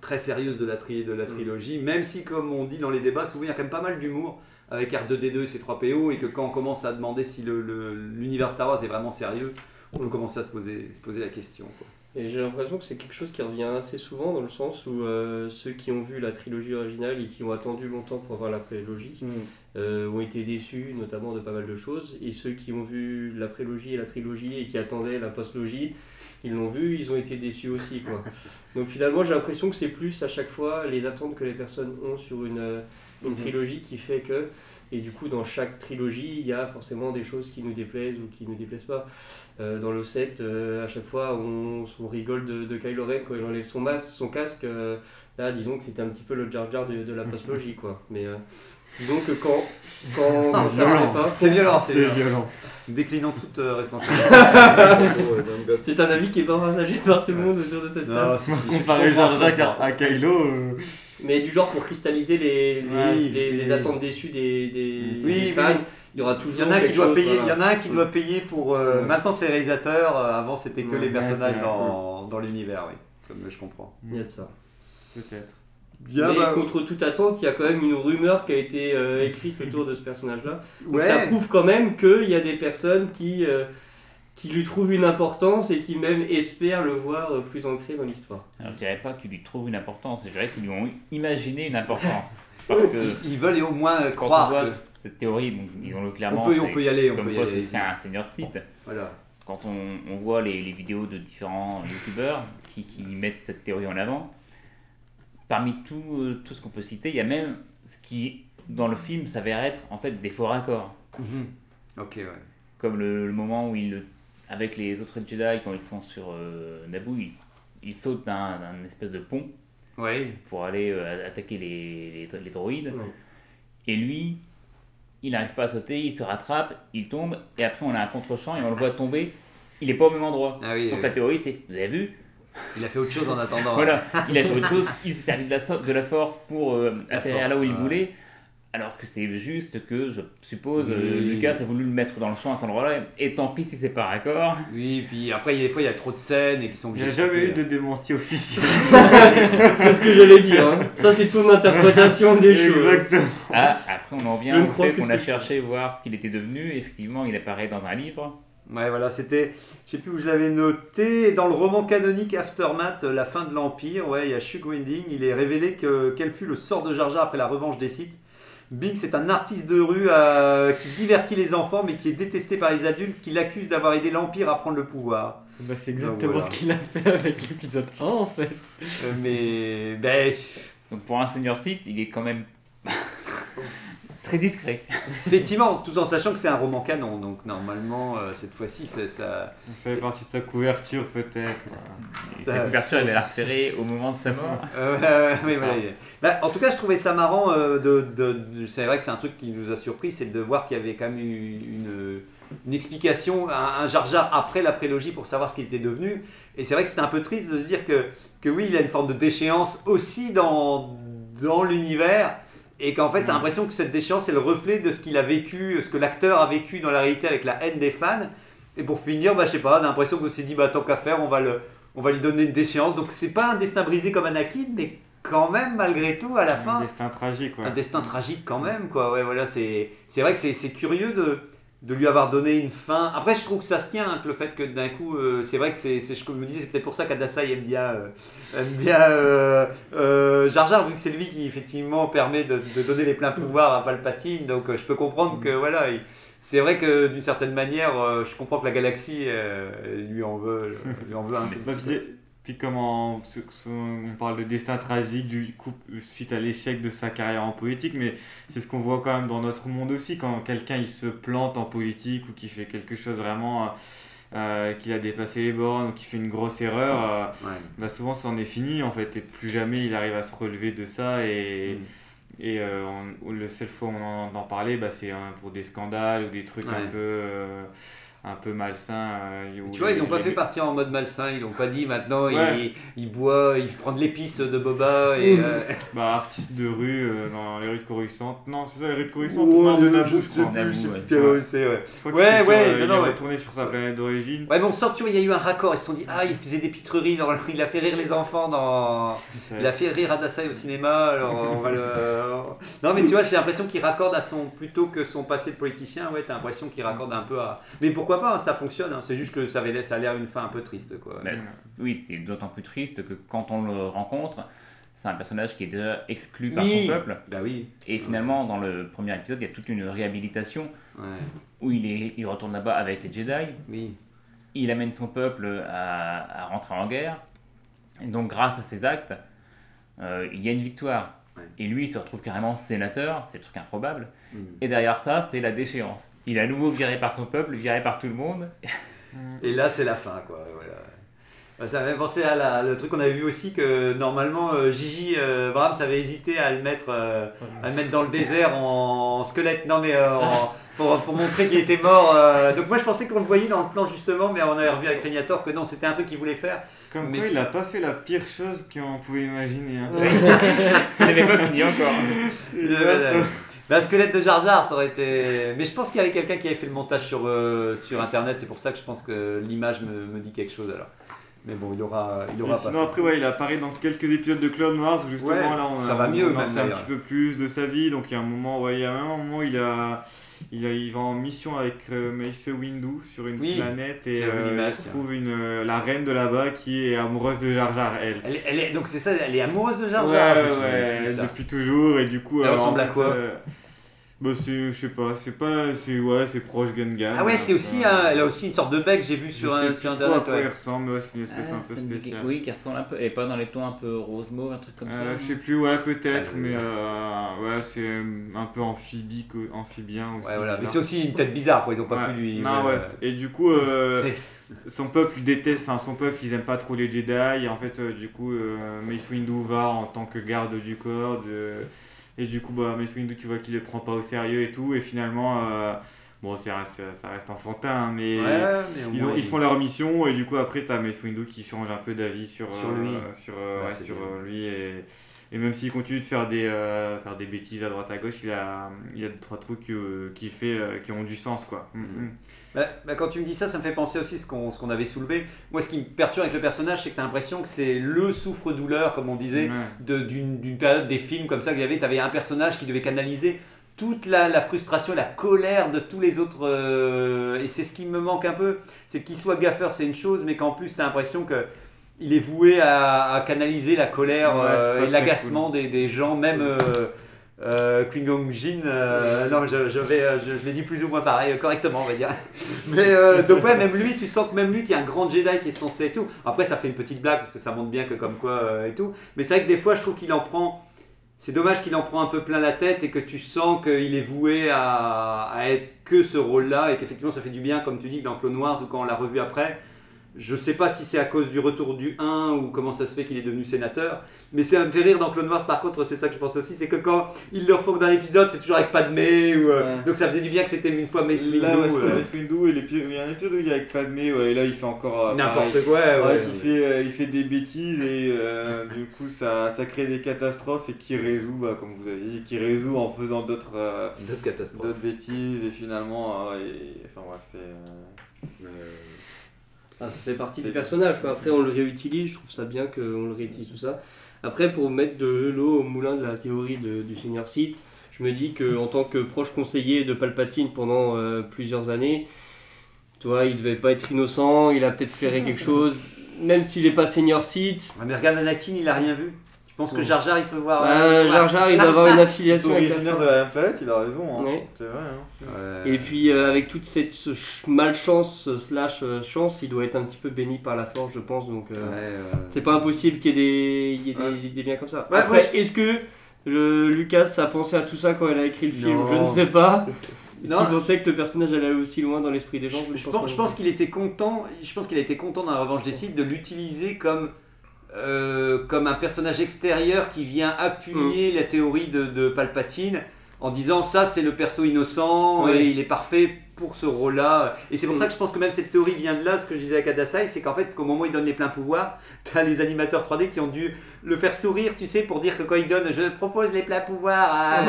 très sérieuse de la trilogie, même si, comme on dit dans les débats, souvent il y a quand même pas mal d'humour avec R2D2 et C3PO, et que quand on commence à demander si l'univers Star Wars est vraiment sérieux, on peut commencer à se poser la question, quoi. Et j'ai l'impression que c'est quelque chose qui revient assez souvent, dans le sens où ceux qui ont vu la trilogie originale et qui ont attendu longtemps pour voir la prélogie ont été déçus, notamment de pas mal de choses. Et ceux qui ont vu la prélogie et la trilogie et qui attendaient la postlogie, ils l'ont vu, ils ont été déçus aussi, quoi. Donc finalement, j'ai l'impression que c'est plus à chaque fois les attentes que les personnes ont sur une trilogie qui fait que... Et du coup, dans chaque trilogie, il y a forcément des choses qui nous déplaisent ou qui ne nous déplaisent pas. Dans le 7, à chaque fois, on rigole de Kylo Ren quand il enlève son casque. Là, disons que c'était un petit peu le Jar Jar de la postlogie, quoi. Mais disons que quand on ne s'arrête pas... C'est violent. Déclinant toute responsabilité. C'est un avis qui est pas partagé par tout le monde autour de cette table. Comparer Jar Jar à Kylo... Mais du genre pour cristalliser les attentes déçues des fans, il y aura toujours quelque chose. Il y en a un qui doit payer pour... Maintenant, c'est les réalisateurs. Avant, c'était que les personnages dans l'univers, oui. Comme je comprends. Il y a de ça. Peut-être. Bien, mais contre toute attente, il y a quand même une rumeur qui a été écrite autour de ce personnage-là. Donc ça prouve quand même qu'il y a des personnes qui lui trouve une importance et qui même espère le voir plus ancré dans l'histoire. Alors, je dirais pas qu'ils lui trouvent une importance, je dirais qu'ils lui ont imaginé une importance. Parce que ils veulent au moins croire. Quand on voit cette théorie, bon, disons-le clairement, on peut y aller. C'est un senior site. Voilà. Quand on voit les vidéos de différents youtubeurs qui mettent cette théorie en avant, parmi tout ce qu'on peut citer, il y a même ce qui, dans le film, s'avère être en fait des faux raccords. Mm-hmm. Ok, ouais. Comme le moment où il... Avec les autres Jedi, quand ils sont sur Naboo, ils sautent d'un espèce de pont pour aller attaquer les droïdes. Ouais. Et lui, il n'arrive pas à sauter, il se rattrape, il tombe, et après on a un contre-champ et on le voit tomber. Il n'est pas au même endroit. Ah oui, Donc la théorie, c'est, vous avez vu ? Il a fait autre chose en attendant. Voilà, il a fait autre chose, il s'est servi de la force pour atterrir là où il voulait. Alors que c'est juste que, je suppose, Lucas a voulu le mettre dans le champ à cet endroit-là, et tant pis si c'est pas raccord. Oui, et puis après, des fois, il y a trop de scènes et qui sont... Il n'y a jamais eu de démenti officiel. C'est ce que j'allais dire. Hein. Ça, c'est ton interprétation des choses. Exactement. Ah, après, on en vient au fait qu'on a cherché à voir ce qu'il était devenu. Effectivement, il apparaît dans un livre. Ouais, voilà, c'était... Je sais plus où je l'avais noté. Dans le roman canonique Aftermath, La fin de l'Empire, il y a Shug Wending. Il est révélé quel fut le sort de Jar Jar après la revanche des Sith. Binks est un artiste de rue qui divertit les enfants mais qui est détesté par les adultes qui l'accusent d'avoir aidé l'Empire à prendre le pouvoir. Bah, c'est exactement ce qu'il a fait avec l'épisode 1 en fait. Mais. Ben... Donc pour un senior site, il est quand même très discret. Effectivement, tout en sachant que c'est un roman canon, donc normalement cette fois-ci ça. On fait partie de sa couverture peut-être. Sa couverture elle est retirée au moment de sa mort. Oui, voilà. Bah, en tout cas, je trouvais ça marrant. C'est vrai que c'est un truc qui nous a surpris, c'est de voir qu'il y avait quand même une explication, un Jar Jar après la prélogie pour savoir ce qu'il était devenu. Et c'est vrai que c'était un peu triste de se dire que oui, il a une forme de déchéance aussi dans l'univers et qu'en fait, t'as l'impression que cette déchéance est le reflet de ce qu'il a vécu, ce que l'acteur a vécu dans la réalité avec la haine des fans. Et pour finir, bah, je sais pas, t'as l'impression qu'on s'est dit, bah, tant qu'à faire, on va lui donner une déchéance. Donc c'est pas un destin brisé comme Anakin, mais quand même, malgré tout, à la fin... Un destin tragique, ouais. Un destin tragique quand même, quoi. Ouais, voilà, c'est vrai que c'est curieux de lui avoir donné une fin. Après, je trouve que ça se tient, hein, que le fait que d'un coup, c'est vrai que je me disais, c'est peut-être pour ça qu'Adasai aime bien Jar Jar, vu que c'est lui qui effectivement permet de donner les pleins pouvoirs à Palpatine. Donc, je peux comprendre que voilà, c'est vrai que d'une certaine manière, je comprends que la galaxie lui en veut un peu. Puis comment on parle de destin tragique du coup suite à l'échec de sa carrière en politique, mais c'est ce qu'on voit quand même dans notre monde aussi, quand quelqu'un il se plante en politique ou qui fait quelque chose vraiment qu'il a dépassé les bornes ou qui fait une grosse erreur, bah souvent c'en est fini en fait, et plus jamais il arrive à se relever de ça. Et la seule fois où on en entend parler, bah, c'est pour des scandales ou des trucs un peu malsain. Tu vois, ils l'ont pas fait partir en mode malsain, ils l'ont pas dit maintenant il boit, il prend de l'épice de Boba et bah artiste de rue dans les rues de Coruscant. Non, c'est ça, les rues de Coruscant, de Naboo, il est retourné sur sa planète d'origine. Ouais, mais on sort, tu vois, il y a eu un raccord, ils se sont dit il faisait des pitreries dans il a fait rire les enfants dans il a fait rire Adasai au cinéma, alors on va le Non, mais tu vois, j'ai l'impression qu'il raccorde à son plutôt que son passé de politicien, t'as l'impression qu'il raccorde un peu à mais pourquoi pas, ça fonctionne, c'est juste que ça a l'air une fin un peu triste, quoi. Bah, oui, c'est d'autant plus triste que quand on le rencontre, c'est un personnage qui est déjà exclu par son peuple. Bah oui. Et finalement, dans le premier épisode, il y a toute une réhabilitation où il retourne là-bas avec les Jedi. Oui. Il amène son peuple à rentrer en guerre. Et donc, grâce à ses actes, il y a une victoire. Et lui, il se retrouve carrément sénateur, c'est un truc improbable. Et derrière ça, c'est la déchéance. Il est à nouveau viré par son peuple, viré par tout le monde. Et là, c'est la fin, quoi. Voilà. Ça m'a fait penser à le truc qu'on avait vu aussi, que normalement, Gigi Brahms avait hésité à le mettre dans le désert en squelette. Non, mais pour montrer qu'il était mort. Donc moi, je pensais qu'on le voyait dans le plan, justement, mais on avait revu avec Régnator que non, c'était un truc qu'il voulait faire. Comme quoi, il n'a pas fait la pire chose qu'on pouvait imaginer. Hein. Il n'avait pas fini encore. Un squelette de Jar Jar, ça aurait été... Mais je pense qu'il y avait quelqu'un qui avait fait le montage sur Internet, c'est pour ça que je pense que l'image me dit quelque chose, alors. Mais bon, il aura pas... Sinon, après, il apparaît dans quelques épisodes de Clone Wars, où justement, là, on sait un petit peu plus de sa vie, donc il y a un moment, il va en mission avec Mace Windu sur une planète et il trouve la reine de là-bas qui est amoureuse de Jar Jar. Elle est, donc c'est ça, elle est amoureuse de Jar Jar. Ouais, depuis toujours, et du coup. Elle ressemble à quoi? Bah c'est, je sais pas, c'est proche Gungans. Ah ouais, c'est aussi elle a aussi une sorte de bec, j'ai vu sur un internet. Il ressemble, c'est une espèce un peu spéciale. Oui, qui ressemble un peu, et pas dans les tons un peu rose mauve, un truc comme ça. Je sais plus, peut-être, mais c'est un peu amphibien aussi. Ouais, voilà, mais c'est aussi une tête bizarre, quoi, ils ont pas pu lui. Non, et du coup son peuple déteste, son peuple, ils aiment pas trop les Jedi, et en fait du coup Mace Windu va en tant que garde du corps de... Et du coup, Mace Windu, tu vois qu'il le prend pas au sérieux et tout. Et finalement, ça reste enfantin, hein, mais ils font leur mission. Et du coup, après, t'as Mace Windu qui change un peu d'avis sur lui. Lui et même s'il continue de faire des bêtises à droite à gauche, il a deux, trois trucs qu'il fait qui ont du sens, quoi. Bah, quand tu me dis ça me fait penser aussi ce qu'on avait soulevé. Moi, ce qui me perturbe avec le personnage, c'est que t'as l'impression que c'est le souffre-douleur, comme on disait, d'une période des films comme ça qu'il y avait. T'avais un personnage qui devait canaliser toute la frustration et la colère de tous les autres. Et c'est ce qui me manque un peu, c'est qu'il soit gaffeur, c'est une chose, mais qu'en plus t'as l'impression que il est voué à canaliser la colère et l'agacement des gens, même Klingon Jin, non, je l'ai dit plus ou moins pareil, correctement, on va dire. Mais donc ouais, même lui, tu sens que même lui qui est un grand Jedi qui est censé et tout. Après, ça fait une petite blague parce que ça montre bien que comme quoi et tout. Mais c'est vrai que des fois, je trouve qu'il en prend. C'est dommage qu'il en prend un peu plein la tête et que tu sens qu'il est voué à être que ce rôle-là et qu'effectivement, ça fait du bien, comme tu dis, dans Clone Wars ou quand on l'a revu après. Je sais pas si c'est à cause du retour du 1 ou comment ça se fait qu'il est devenu sénateur, mais ça me fait rire dans Clone Wars par contre, c'est ça que je pense aussi, c'est que quand ils le refont d'un épisode, c'est toujours avec Padmé, ou, ouais. Donc ça faisait du bien que c'était une fois Mace Windu. Là, Mace Windu, et il y a un épisode où il est avec Padmé, ouais, et là il fait encore n'importe quoi, ouais. Il fait des bêtises et du coup ça crée des catastrophes et qui résout, comme vous avez dit, qui résout en faisant d'autres catastrophes, d'autres bêtises et finalement, c'est... ça fait partie du personnage, quoi. Après on le réutilise, je trouve ça bien qu'on le réutilise tout ça. Après pour mettre de l'eau au moulin de la théorie du Seigneur Sith, je me dis qu'en tant que proche conseiller de Palpatine pendant plusieurs années, toi il devait pas être innocent, il a peut-être flairé quelque chose, même s'il est pas Seigneur Sith. Mais regarde Anakin, il a rien vu. Je pense que Jar Jar il peut voir. Jar Jar il doit avoir une affiliation avec l'univers de la même planète, il a raison. Hein. Ouais. C'est vrai. Hein. Ouais. Et puis avec toute cette malchance / chance, il doit être un petit peu béni par la force, je pense. Donc c'est pas impossible qu'il y ait des liens comme ça. Ouais, après, est-ce que Lucas a pensé à tout ça quand elle a écrit le film? Je ne sais pas. Est-ce qu'ils pensaient que le personnage allait aussi loin dans l'esprit des gens? Je pense qu'il était content dans la Revanche des Sith de l'utiliser comme un personnage extérieur qui vient appuyer la théorie de Palpatine en disant ça c'est le perso innocent et il est parfait pour ce rôle là, et c'est pour ça que je pense que même cette théorie vient de là. Ce que je disais à Kadasai, c'est qu'en fait au moment où il donne les pleins pouvoirs, t'as les animateurs 3D qui ont dû le faire sourire, tu sais, pour dire que quand il donne je propose les pleins pouvoirs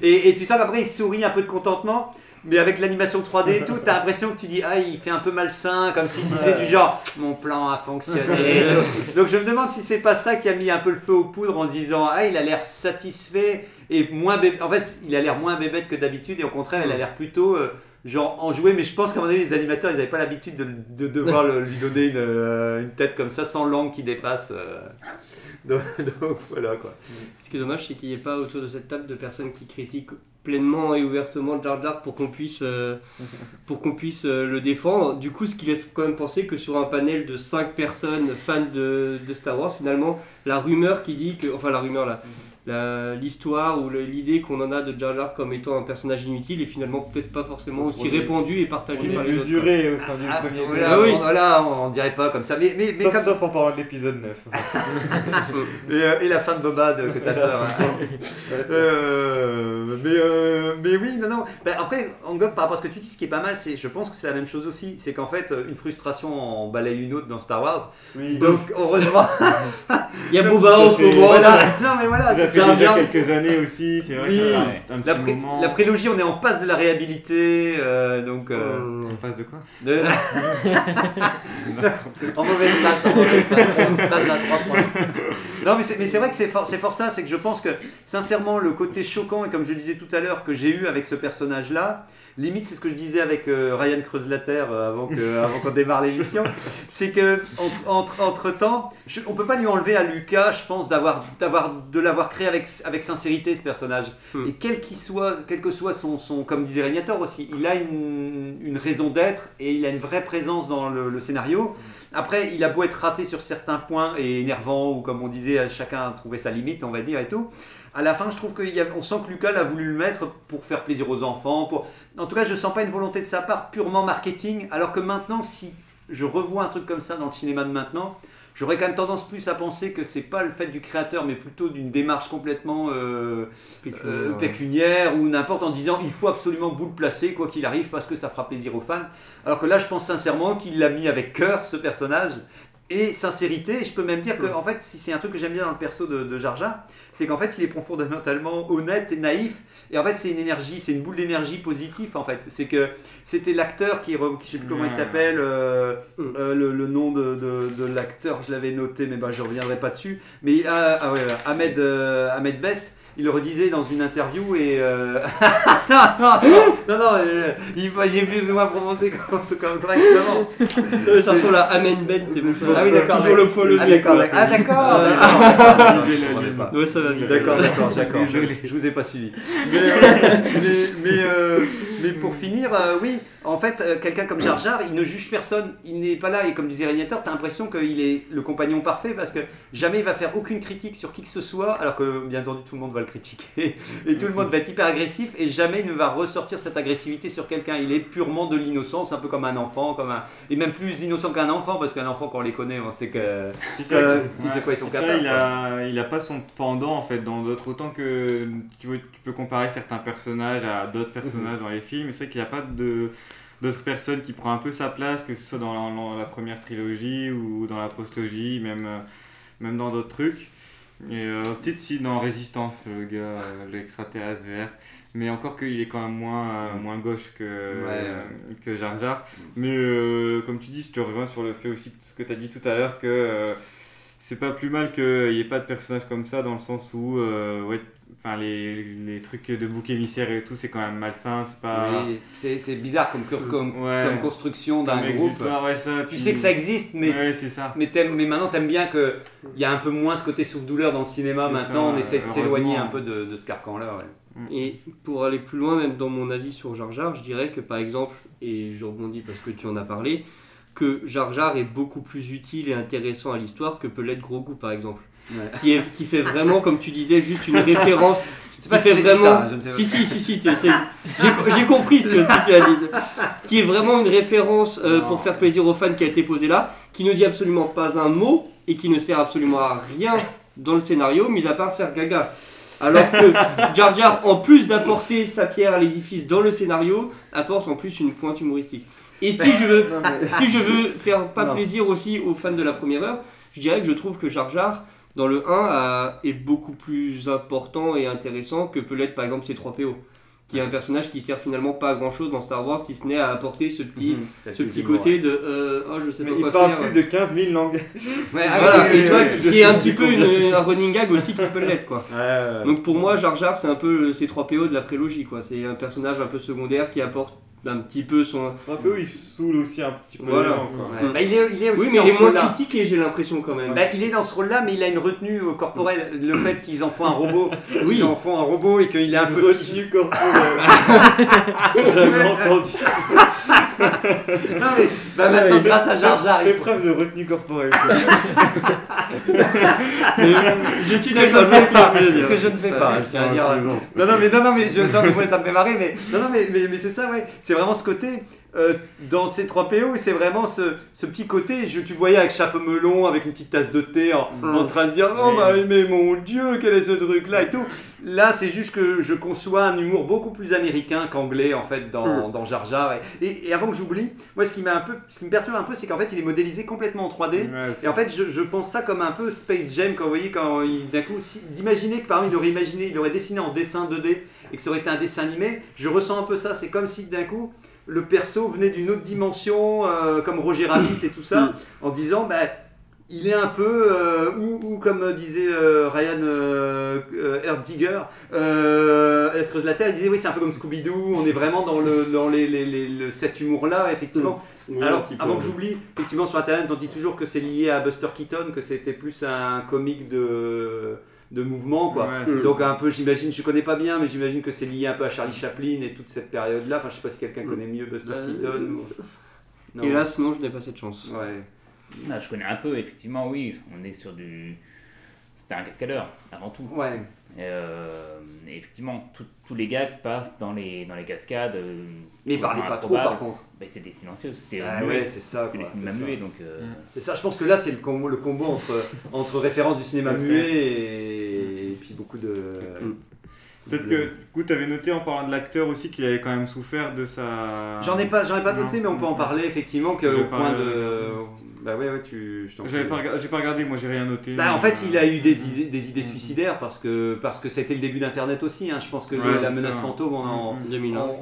et tu sais après il sourit un peu de contentement. Mais avec l'animation 3D et tout, t'as l'impression que tu dis il fait un peu malsain, comme s'il disait du genre mon plan a fonctionné. Donc je me demande si c'est pas ça qui a mis un peu le feu aux poudres en se disant il a l'air satisfait et moins bébête. En fait, il a l'air moins bébête que d'habitude et au contraire, il a l'air plutôt genre enjoué. Mais je pense qu'à un moment donné, les animateurs ils avaient pas l'habitude de devoir lui donner une tête comme ça sans langue qui dépasse. Donc voilà quoi. Ce qui est dommage, c'est qu'il n'y ait pas autour de cette table de personnes qui critiquent pleinement et ouvertement Jar Jar pour qu'on puisse le défendre. Du coup, ce qui laisse quand même penser que sur un panel de 5 personnes fans de Star Wars, finalement, la rumeur qui dit que... Enfin, la rumeur là. L'histoire ou l'idée qu'on en a de Jar Jar comme étant un personnage inutile est finalement peut-être pas forcément aussi répandu et partagé par les autres. On est mesuré au sein du premier. Voilà, on dirait pas comme ça. Mais sauf en parlant de l'épisode 9. Et la fin de Boba que ta sœur. Mais oui, non. Ben, après, en gobe, par rapport à ce que tu dis, ce qui est pas mal, je pense que c'est la même chose aussi. C'est qu'en fait, une frustration en balaye une autre dans Star Wars. Oui. Donc, heureusement... Il y a Boba en ce moment. Non, mais voilà, ça fait déjà quelques années aussi, c'est vrai. Oui. Que un petit moment. La prélogie, on est en passe de la réhabilité, donc. En passe de quoi? En mauvaise passe, on passe à 3 points. Non, mais c'est vrai que c'est fort ça, c'est que je pense que sincèrement le côté choquant et comme je le disais tout à l'heure que j'ai eu avec ce personnage-là. Limite, c'est ce que je disais avec Ryan Creuzelatter avant qu'on démarre l'émission, c'est que entre temps, on peut pas lui enlever à Lucas, je pense, de l'avoir créé avec sincérité ce personnage. Et quel que soit son comme disait Régnator aussi, il a une raison d'être et il a une vraie présence dans le scénario. Après, il a beau être raté sur certains points et énervant ou comme on disait, chacun a trouvé sa limite, on va dire et tout. À la fin, je trouve qu'on sent que Lucas l'a voulu le mettre pour faire plaisir aux enfants. En tout cas, je ne sens pas une volonté de sa part purement marketing. Alors que maintenant, si je revois un truc comme ça dans le cinéma de maintenant, j'aurais quand même tendance plus à penser que c'est pas le fait du créateur, mais plutôt d'une démarche complètement pécuniaire ou n'importe, en disant il faut absolument que vous le placez quoi qu'il arrive parce que ça fera plaisir aux fans. Alors que là, je pense sincèrement qu'il l'a mis avec cœur ce personnage. Et sincérité, je peux même dire que en fait, si c'est un truc que j'aime bien dans le perso de Jar Jar, c'est qu'en fait il est profondément honnête et naïf, et en fait c'est une énergie, c'est une boule d'énergie positive en fait. C'est que c'était l'acteur je sais plus comment il s'appelle, le nom de l'acteur, je l'avais noté, mais je reviendrai pas dessus. Mais Ahmed Best. il redisait dans une interview et il est plus ou moins prononcé comme correctement. Ça ressemble à Amen Ben, c'est bon. Ah oui, d'accord. Toujours le poil. Ah d'accord. Ouais, ça va bien. D'accord. Je vous ai pas suivi. Mais pour finir, oui, en fait, quelqu'un comme Jar Jar, il ne juge personne, il n'est pas là et comme disait Régnateur, t'as l'impression qu'il est le compagnon parfait parce que jamais il va faire aucune critique sur qui que ce soit, alors que bien entendu tout le monde va le critiquer et tout le monde va être hyper agressif et jamais il ne va ressortir cette agressivité sur quelqu'un. Il est purement de l'innocence, un peu comme un enfant, et même plus innocent qu'un enfant parce qu'un enfant quand on les connaît, on sait que tu sais quoi ils sont capables. Il a pas son pendant en fait dans d'autres, autant que tu peux comparer certains personnages à d'autres personnages dans les films, mais c'est vrai qu'il n'y a pas d'autres personnes qui prend un peu sa place, que ce soit dans la première trilogie ou dans la postlogie, même dans d'autres trucs. Et peut-être si dans Résistance, le gars, l'extraterrestre vert, mais encore qu'il est quand même moins gauche que Jar Jar. Mais comme tu dis, je te reviens sur le fait aussi, ce que tu as dit tout à l'heure, que c'est pas plus mal qu'il n'y ait pas de personnage comme ça, dans le sens où les trucs de bouc émissaire et tout, c'est quand même malsain, c'est pas... Oui, c'est bizarre comme construction d'un groupe. Tu sais que ça existe, mais, ouais, c'est ça. Mais maintenant t'aimes bien qu'il y a un peu moins ce côté souffre-douleur dans le cinéma, c'est maintenant ça, on essaie de s'éloigner un peu de ce carcan-là. Ouais. Et pour aller plus loin, même dans mon avis sur Jar Jar, je dirais que par exemple, et je rebondis parce que tu en as parlé, que Jar Jar est beaucoup plus utile et intéressant à l'histoire que peut l'être Grogu par exemple. Ouais. Qui fait vraiment, comme tu disais, juste une référence. Je sais pas si j'ai vraiment... dit ça, je ne sais pas. Si, j'ai compris ce que tu as dit. Qui est vraiment une référence pour faire plaisir aux fans qui a été posée là, qui ne dit absolument pas un mot et qui ne sert absolument à rien dans le scénario, mis à part faire gaga. Alors que Jar Jar, en plus d'apporter sa pierre à l'édifice dans le scénario, apporte en plus une pointe humoristique. Et si je veux faire plaisir aussi aux fans de la première heure, je dirais que je trouve que Jar Jar, dans le 1, est beaucoup plus important et intéressant que peut l'être par exemple C3PO, qui est un personnage qui sert finalement pas à grand chose dans Star Wars si ce n'est à apporter ce petit côté de je sais pas quoi faire. Il parle plus de 15 000 langues. Qui est un petit peu un running gag aussi qui peut l'être quoi. Donc pour moi Jar Jar c'est un peu C3PO de la prélogie quoi, c'est un personnage un peu secondaire qui apporte un petit peu son... C3PO il saoule aussi un petit peu les gens quoi. Ouais. Bah, il est aussi mais il est moins critique et j'ai l'impression quand même. Bah, il est dans ce rôle là mais il a une retenue corporelle, le fait qu'ils en font un robot, ils en font un robot et qu'il est un peu... Retenue corporelle. J'avais entendu. Non mais maintenant grâce à Jar Jar, il fait preuve de retenue corporelle. Je suis d'accord, ce que je ne fais pas, je tiens à dire. Non mais ça me fait marrer mais c'est ça ouais. C'est vraiment ce côté dans ces 3PO, c'est vraiment ce petit côté. Tu le voyais avec chapeau melon, avec une petite tasse de thé, en train de dire mais mon Dieu, quel est ce truc là et tout. Là, c'est juste que je conçois un humour beaucoup plus américain qu'anglais en fait dans Jar Jar. Et avant que j'oublie, moi, ce qui me perturbe un peu, c'est qu'en fait, il est modélisé complètement en 3D. Ouais, et en fait, je pense ça comme un peu Space Jam quand vous voyez d'un coup, d'imaginer que par exemple, il aurait dessiné en dessin 2D et que ça aurait été un dessin animé. Je ressens un peu ça. C'est comme si d'un coup le perso venait d'une autre dimension, comme Roger Rabbit et tout ça, en disant il est un peu, ou comme disait Ryan Herzigger, elle se creuse la terre, il disait oui c'est un peu comme Scooby-Doo, on est vraiment dans cet humour là effectivement. Oui, alors avant que j'oublie, effectivement sur internet on dit toujours que c'est lié à Buster Keaton, que c'était plus un comique de mouvement quoi. Ouais. Donc un peu j'imagine, je connais pas bien mais j'imagine que c'est lié un peu à Charlie Chaplin et toute cette période là, enfin je sais pas si quelqu'un connaît mieux Buster Keaton ou... Hélas non, je n'ai pas cette chance. Ouais. Non, je connais un peu effectivement oui, on est sur c'était un cascadeur avant tout. Ouais. Et effectivement tous les gags passent dans les cascades. Mais ils parlaient pas trop par contre. Mais c'était silencieux, c'était muet. Ouais, c'est ça. C'était le cinéma muet donc. C'est ça. Je pense que là c'est le combo entre références du cinéma muet et puis beaucoup de. Peut-être que du coup tu avais noté en parlant de l'acteur aussi qu'il avait quand même souffert de sa. J'en ai pas noté mais on peut en parler effectivement que au point de. Je t'en prie. J'ai pas regardé, moi j'ai rien noté. En fait, il a eu des idées suicidaires parce que c'était le début d'Internet aussi. Hein. Je pense que la menace fantôme,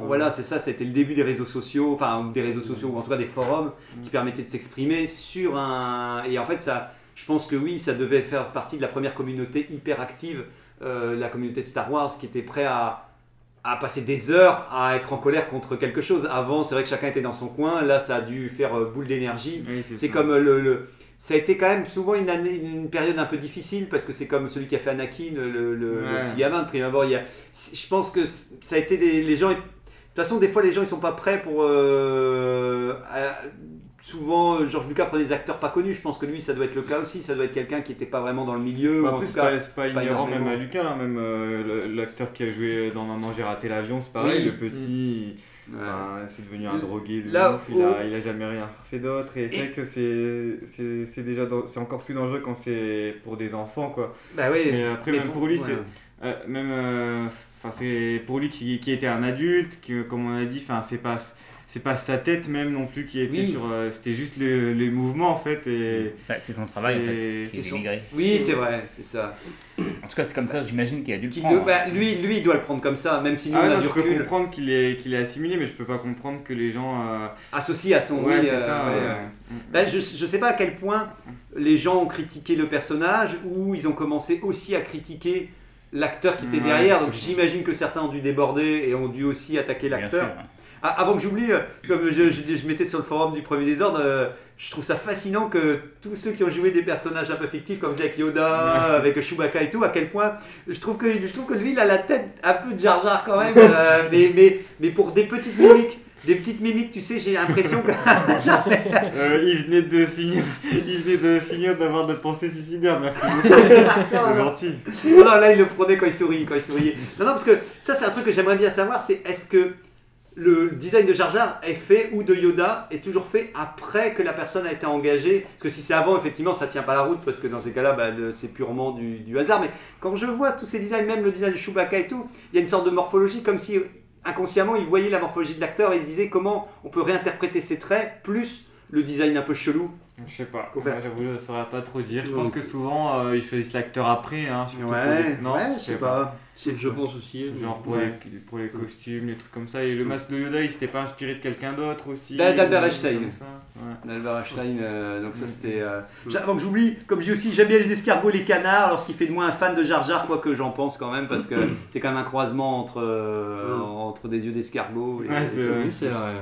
voilà, c'est ça, c'était le début des réseaux sociaux, ou en tout cas des forums qui permettaient de s'exprimer sur un. Et en fait, ça, je pense que oui, ça devait faire partie de la première communauté hyper active la communauté de Star Wars qui était prête à passer des heures à être en colère contre quelque chose. Avant, c'est vrai que chacun était dans son coin. Là, ça a dû faire boule d'énergie. Oui, c'est comme ça a été quand même souvent une période un peu difficile parce que c'est comme celui qui a fait Anakin, le petit gamin de prime abord. Je pense que ça a été les gens. De toute façon, des fois, les gens ils sont pas prêts pour. Souvent, George Lucas prend des acteurs pas connus. Je pense que lui, ça doit être le cas aussi. Ça doit être quelqu'un qui n'était pas vraiment dans le milieu. Bah, ou en plus, tout cas, c'est pas ignorant même à Lucas. Hein, même l'acteur qui a joué dans Maman, j'ai raté l'avion, c'est pareil. Oui. Le petit, c'est devenu un drogué. De là, ouf, il a jamais rien fait d'autre. Et c'est vrai que c'est déjà, c'est encore plus dangereux quand c'est pour des enfants, quoi. Bah oui. Mais après, mais même pour lui, c'est même, c'est pour lui qui était un adulte, que, comme on a dit, c'est pas sa tête même non plus qui était sur... c'était juste les mouvements en fait. Et c'est son travail en fait, qui est dénigré. Oui, c'est vrai, c'est ça. En tout cas, c'est comme ça, j'imagine qu'il a dû le prendre. Lui, il doit le prendre comme ça, même si nous on a du recul. Je peux comprendre qu'il est assimilé, mais je peux pas comprendre que les gens... associent à son... Ouais, c'est ça. Je sais pas à quel point les gens ont critiqué le personnage ou ils ont commencé aussi à critiquer l'acteur qui était derrière. Donc j'imagine que certains ont dû déborder et ont dû aussi attaquer l'acteur. Avant que j'oublie, comme je mettais sur le forum du Premier Désordre, je trouve ça fascinant que tous ceux qui ont joué des personnages un peu fictifs, comme avec Yoda, avec Chewbacca et tout, à quel point je trouve que lui, il a la tête un peu de Jar Jar quand même, mais pour des petites mimiques. Des petites mimiques, tu sais, j'ai l'impression que... il venait de finir d'avoir des pensées suicidaires, merci beaucoup. C'est gentil. Non, là, il le prenait quand il souriait. Non, parce que ça, c'est un truc que j'aimerais bien savoir, c'est est-ce que... Le design de Jar Jar est fait, ou de Yoda, est toujours fait après que la personne a été engagée. Parce que si c'est avant, effectivement, ça ne tient pas la route, parce que dans ces cas-là, c'est purement du hasard. Mais quand je vois tous ces designs, même le design de Chewbacca et tout, il y a une sorte de morphologie, comme si inconsciemment, il voyait la morphologie de l'acteur et il se disait comment on peut réinterpréter ses traits, plus le design un peu chelou. Je sais pas, j'avoue, je ne saurais pas trop dire. Je pense que souvent, ils choisissent l'acteur après, hein, surtout je sais pas. Je pense aussi. Genre pour les costumes, les trucs comme ça. Et le masque de Yoda, il s'était pas inspiré de quelqu'un d'autre aussi. D'Albert Einstein. D'Albert Einstein, donc ça c'était... Avant que j'oublie, comme je dis aussi, j'aime bien les escargots et les canards, alors ce qui fait de moi un fan de Jar Jar, quoi que j'en pense quand même, parce que c'est quand même un croisement entre des yeux d'escargot. Ouais, c'est vrai.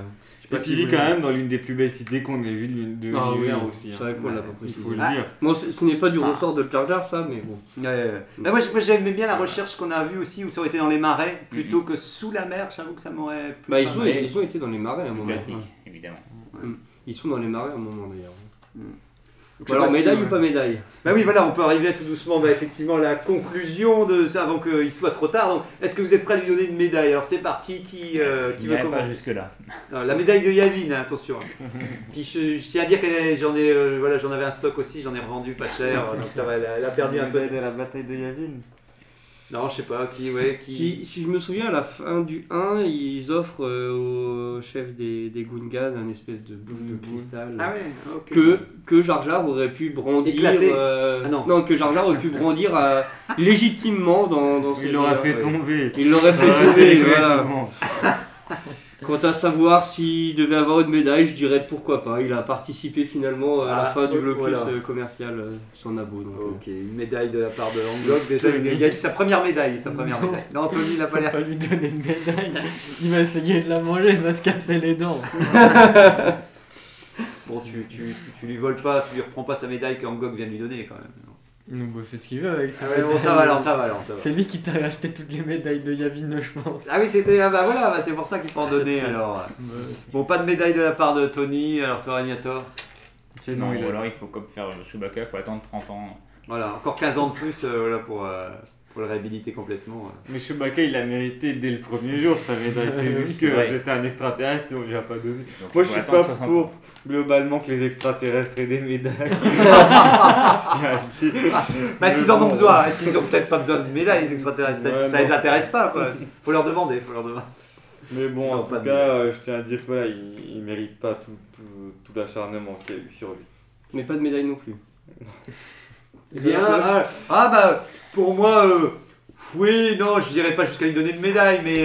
Et puis il vit quand même dans l'une des plus belles cités qu'on ait vues de l'univers aussi. C'est vrai qu'on l'a pas précisé. Il faut le dire. Bon, ce n'est pas du ressort de Jar Jar, ça, mais bon. Moi, j'aimais bien la recherche qu'on a vue aussi, où ça aurait été dans les marais, plutôt que sous la mer. J'avoue que ça m'aurait plu. Ils ont été dans les marais à un moment. Classique, évidemment. Ils sont dans les marais à un moment, d'ailleurs. Alors, médaille ou pas médaille ? Oui, voilà, on peut arriver tout doucement, effectivement, la conclusion de ça, avant qu'il soit trop tard. Donc, est-ce que vous êtes prêts à lui donner une médaille ? Alors, c'est parti, qui va commencer ? Pas jusque-là. Alors, la médaille de Yavin, hein, attention. Puis, je tiens à dire que j'en avais un stock aussi, j'en ai revendu pas cher, donc ça va, elle a perdu un peu. De la bataille de Yavin ? Non, je sais pas, Si je me souviens, à la fin du 1, ils offrent au chef des Gungans un espèce de boule de cristal que Jar Jar aurait pu brandir... que Jar Jar aurait pu brandir légitimement dans ce... Il l'aurait fait tomber. Il l'aurait fait tomber, voilà. Quant à savoir s'il devait avoir une médaille, je dirais pourquoi pas. Il a participé finalement à la fin du blocus commercial sur Naboo. Une médaille de la part de Langlock. Déjà, il y a sa première médaille. Non, Anthony, il n'a pas l'air. Faut pas lui donner une médaille. Il va essayer de la manger, il va se casser les dents. Bon, tu lui voles pas, tu lui reprends pas sa médaille que Langlock vient de lui donner quand même. Donc, il fait ce qu'il veut avec ça. Ça va. C'est lui qui t'a acheté toutes les médailles de Yavin, je pense. C'est pour ça qu'il peut en donner alors. Bon, pas de médaille de la part de Tony, alors toi, Agnator. Il faut comme faire Chewbacca, il faut attendre 30 ans. Voilà, encore 15 ans de plus pour le réhabiliter complètement. Mais Chewbacca, il a mérité dès le premier jour sa médaille, c'est juste que j'étais un extraterrestre et on ne lui a pas donné. Donc, moi, je suis pas pour... Globalement, que les extraterrestres aient des médailles. Est-ce qu'ils en ont besoin ? Est-ce qu'ils n'ont peut-être pas besoin de médailles, les extraterrestres ? Ça les intéresse pas, quoi. Faut leur demander. Mais bon, en tout cas, je tiens à dire qu'il ne mérite pas tout l'acharnement qu'il y a eu sur lui. Mais pas de médaille non plus. Bien. Pour moi. Oui, non, je dirais pas jusqu'à lui donner une médaille, mais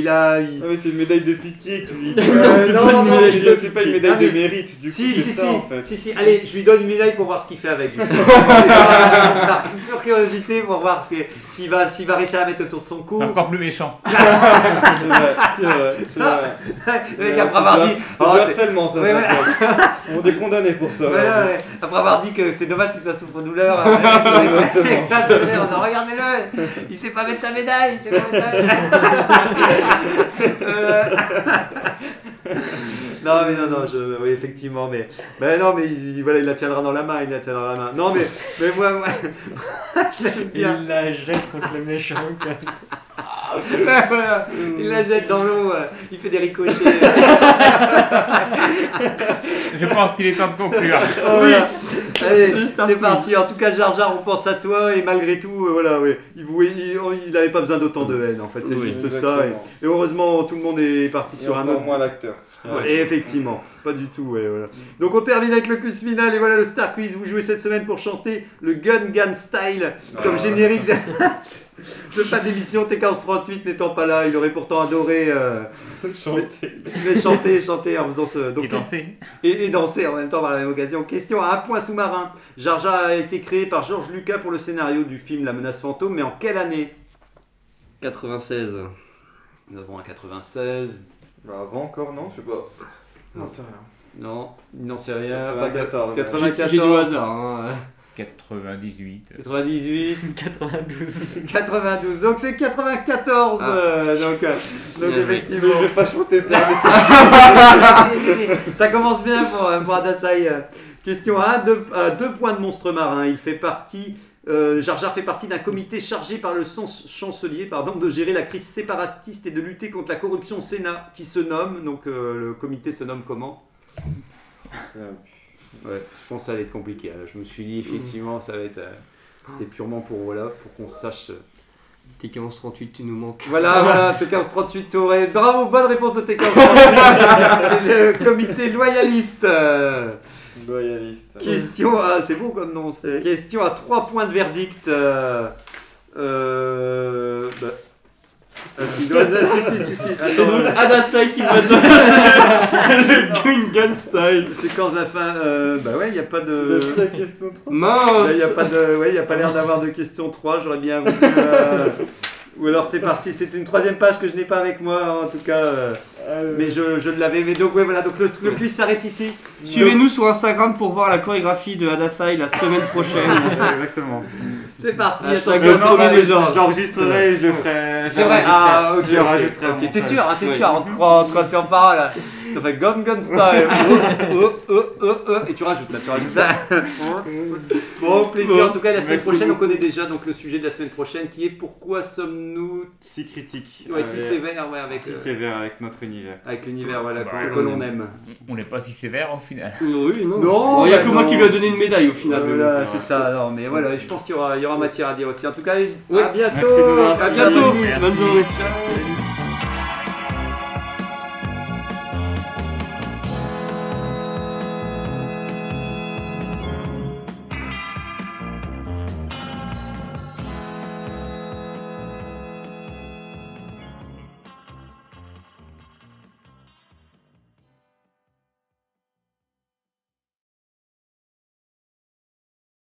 là... Il... Ah mais c'est une médaille de pitié que lui... c'est pas une médaille de mérite, du coup, c'est ça, en fait. Allez, je lui donne une médaille pour voir ce qu'il fait avec, justement. Par pure curiosité, discuter pour voir ce que, s'il va réussir à mettre autour de son cou. C'est encore plus méchant. C'est vrai. Le mec, après avoir dit. C'est du harcèlement, ça. On est condamné pour ça. Après avoir dit que c'est dommage qu'il soit souffre-douleur. Regardez-le, il sait pas mettre sa médaille. Oui, effectivement, mais il la tiendra dans la main, Non, mais moi, je l'aime bien. Il la jette contre le méchant. Voilà. Il la jette dans l'eau, il fait des ricochets. Je pense qu'il est temps de conclure. Voilà. Allez, c'est parti. En tout cas, Jar Jar, on pense à toi et malgré tout, voilà, oui, il n'avait pas besoin d'autant de haine en fait, c'est juste exactement. Ça. Et heureusement, tout le monde est parti et sur un autre. Moins l'acteur. Ouais, et effectivement, pas du tout. Ouais, voilà. Donc on termine avec le quiz final et voilà le Star Quiz. Vous jouez cette semaine pour chanter le Gungan Style comme générique de. De pas d'émission, T1538 n'étant pas là, il aurait pourtant adoré chanter en faisant ce. Donc, et danser. Et danser en même temps par la même occasion. Question à un point sous-marin. Jar Jar a été créé par George Lucas pour le scénario du film La Menace Fantôme, mais en quelle année ? 96. Nous avons un 96. Bah avant encore, non ? Je sais pas. Non, c'est rien. Non, il n'en sait rien. 94. 94. J'ai du hasard. Hein. 92, donc c'est 94. Donc effectivement. Je vais pas chanter ça. Ça commence bien pour Adasai. Question A, deux points de monstre marin. Il fait partie. Jar Jar fait partie d'un comité chargé par le chancelier de gérer la crise séparatiste et de lutter contre la corruption au Sénat, qui se nomme. Donc le comité se nomme comment ? Ouais, je pense que ça allait être compliqué. Alors, je me suis dit, effectivement, ça va être. C'était purement pour qu'on sache. T1538, tu nous manques. Voilà, T1538, t'aurais. Bravo, bonne réponse de T1538. C'est le comité loyaliste. Question à. C'est beau comme nom. C'est... Question à 3 points de verdict. Si. C'est donc Adasai qui va donner le Gungan Style. C'est quand la fin. Il n'y a pas de. La question 3. Mince. Il n'y a pas l'air d'avoir de question 3. J'aurais bien voulu. Ou alors c'est parti, c'est une 3e page que je n'ai pas avec moi en tout cas. Mais je l'avais. Mais donc, le quiz s'arrête ici. Suivez-nous sur Instagram pour voir la chorégraphie de Adasai la semaine prochaine. Exactement. C'est parti, je l'enregistrerai et je le ferai. C'est vrai, je rajouterai. Okay. T'es sûr, on te croit sur parole. Ça fait Gungan Style. Et tu rajoutes. Bon, plaisir. En tout cas, la semaine prochaine, on connaît déjà donc le sujet de la semaine prochaine qui est pourquoi sommes-nous si critiques. Ouais, si sévères, avec notre univers. Avec l'univers, que l'on aime. On n'est pas si sévères au final. Oui, non. Il n'y a que moi qui lui a donné une médaille au final. Voilà, c'est ça. Non, mais voilà, je pense qu'il y aura matière à dire aussi. En tout cas, à bientôt. Bonne journée. Ciao.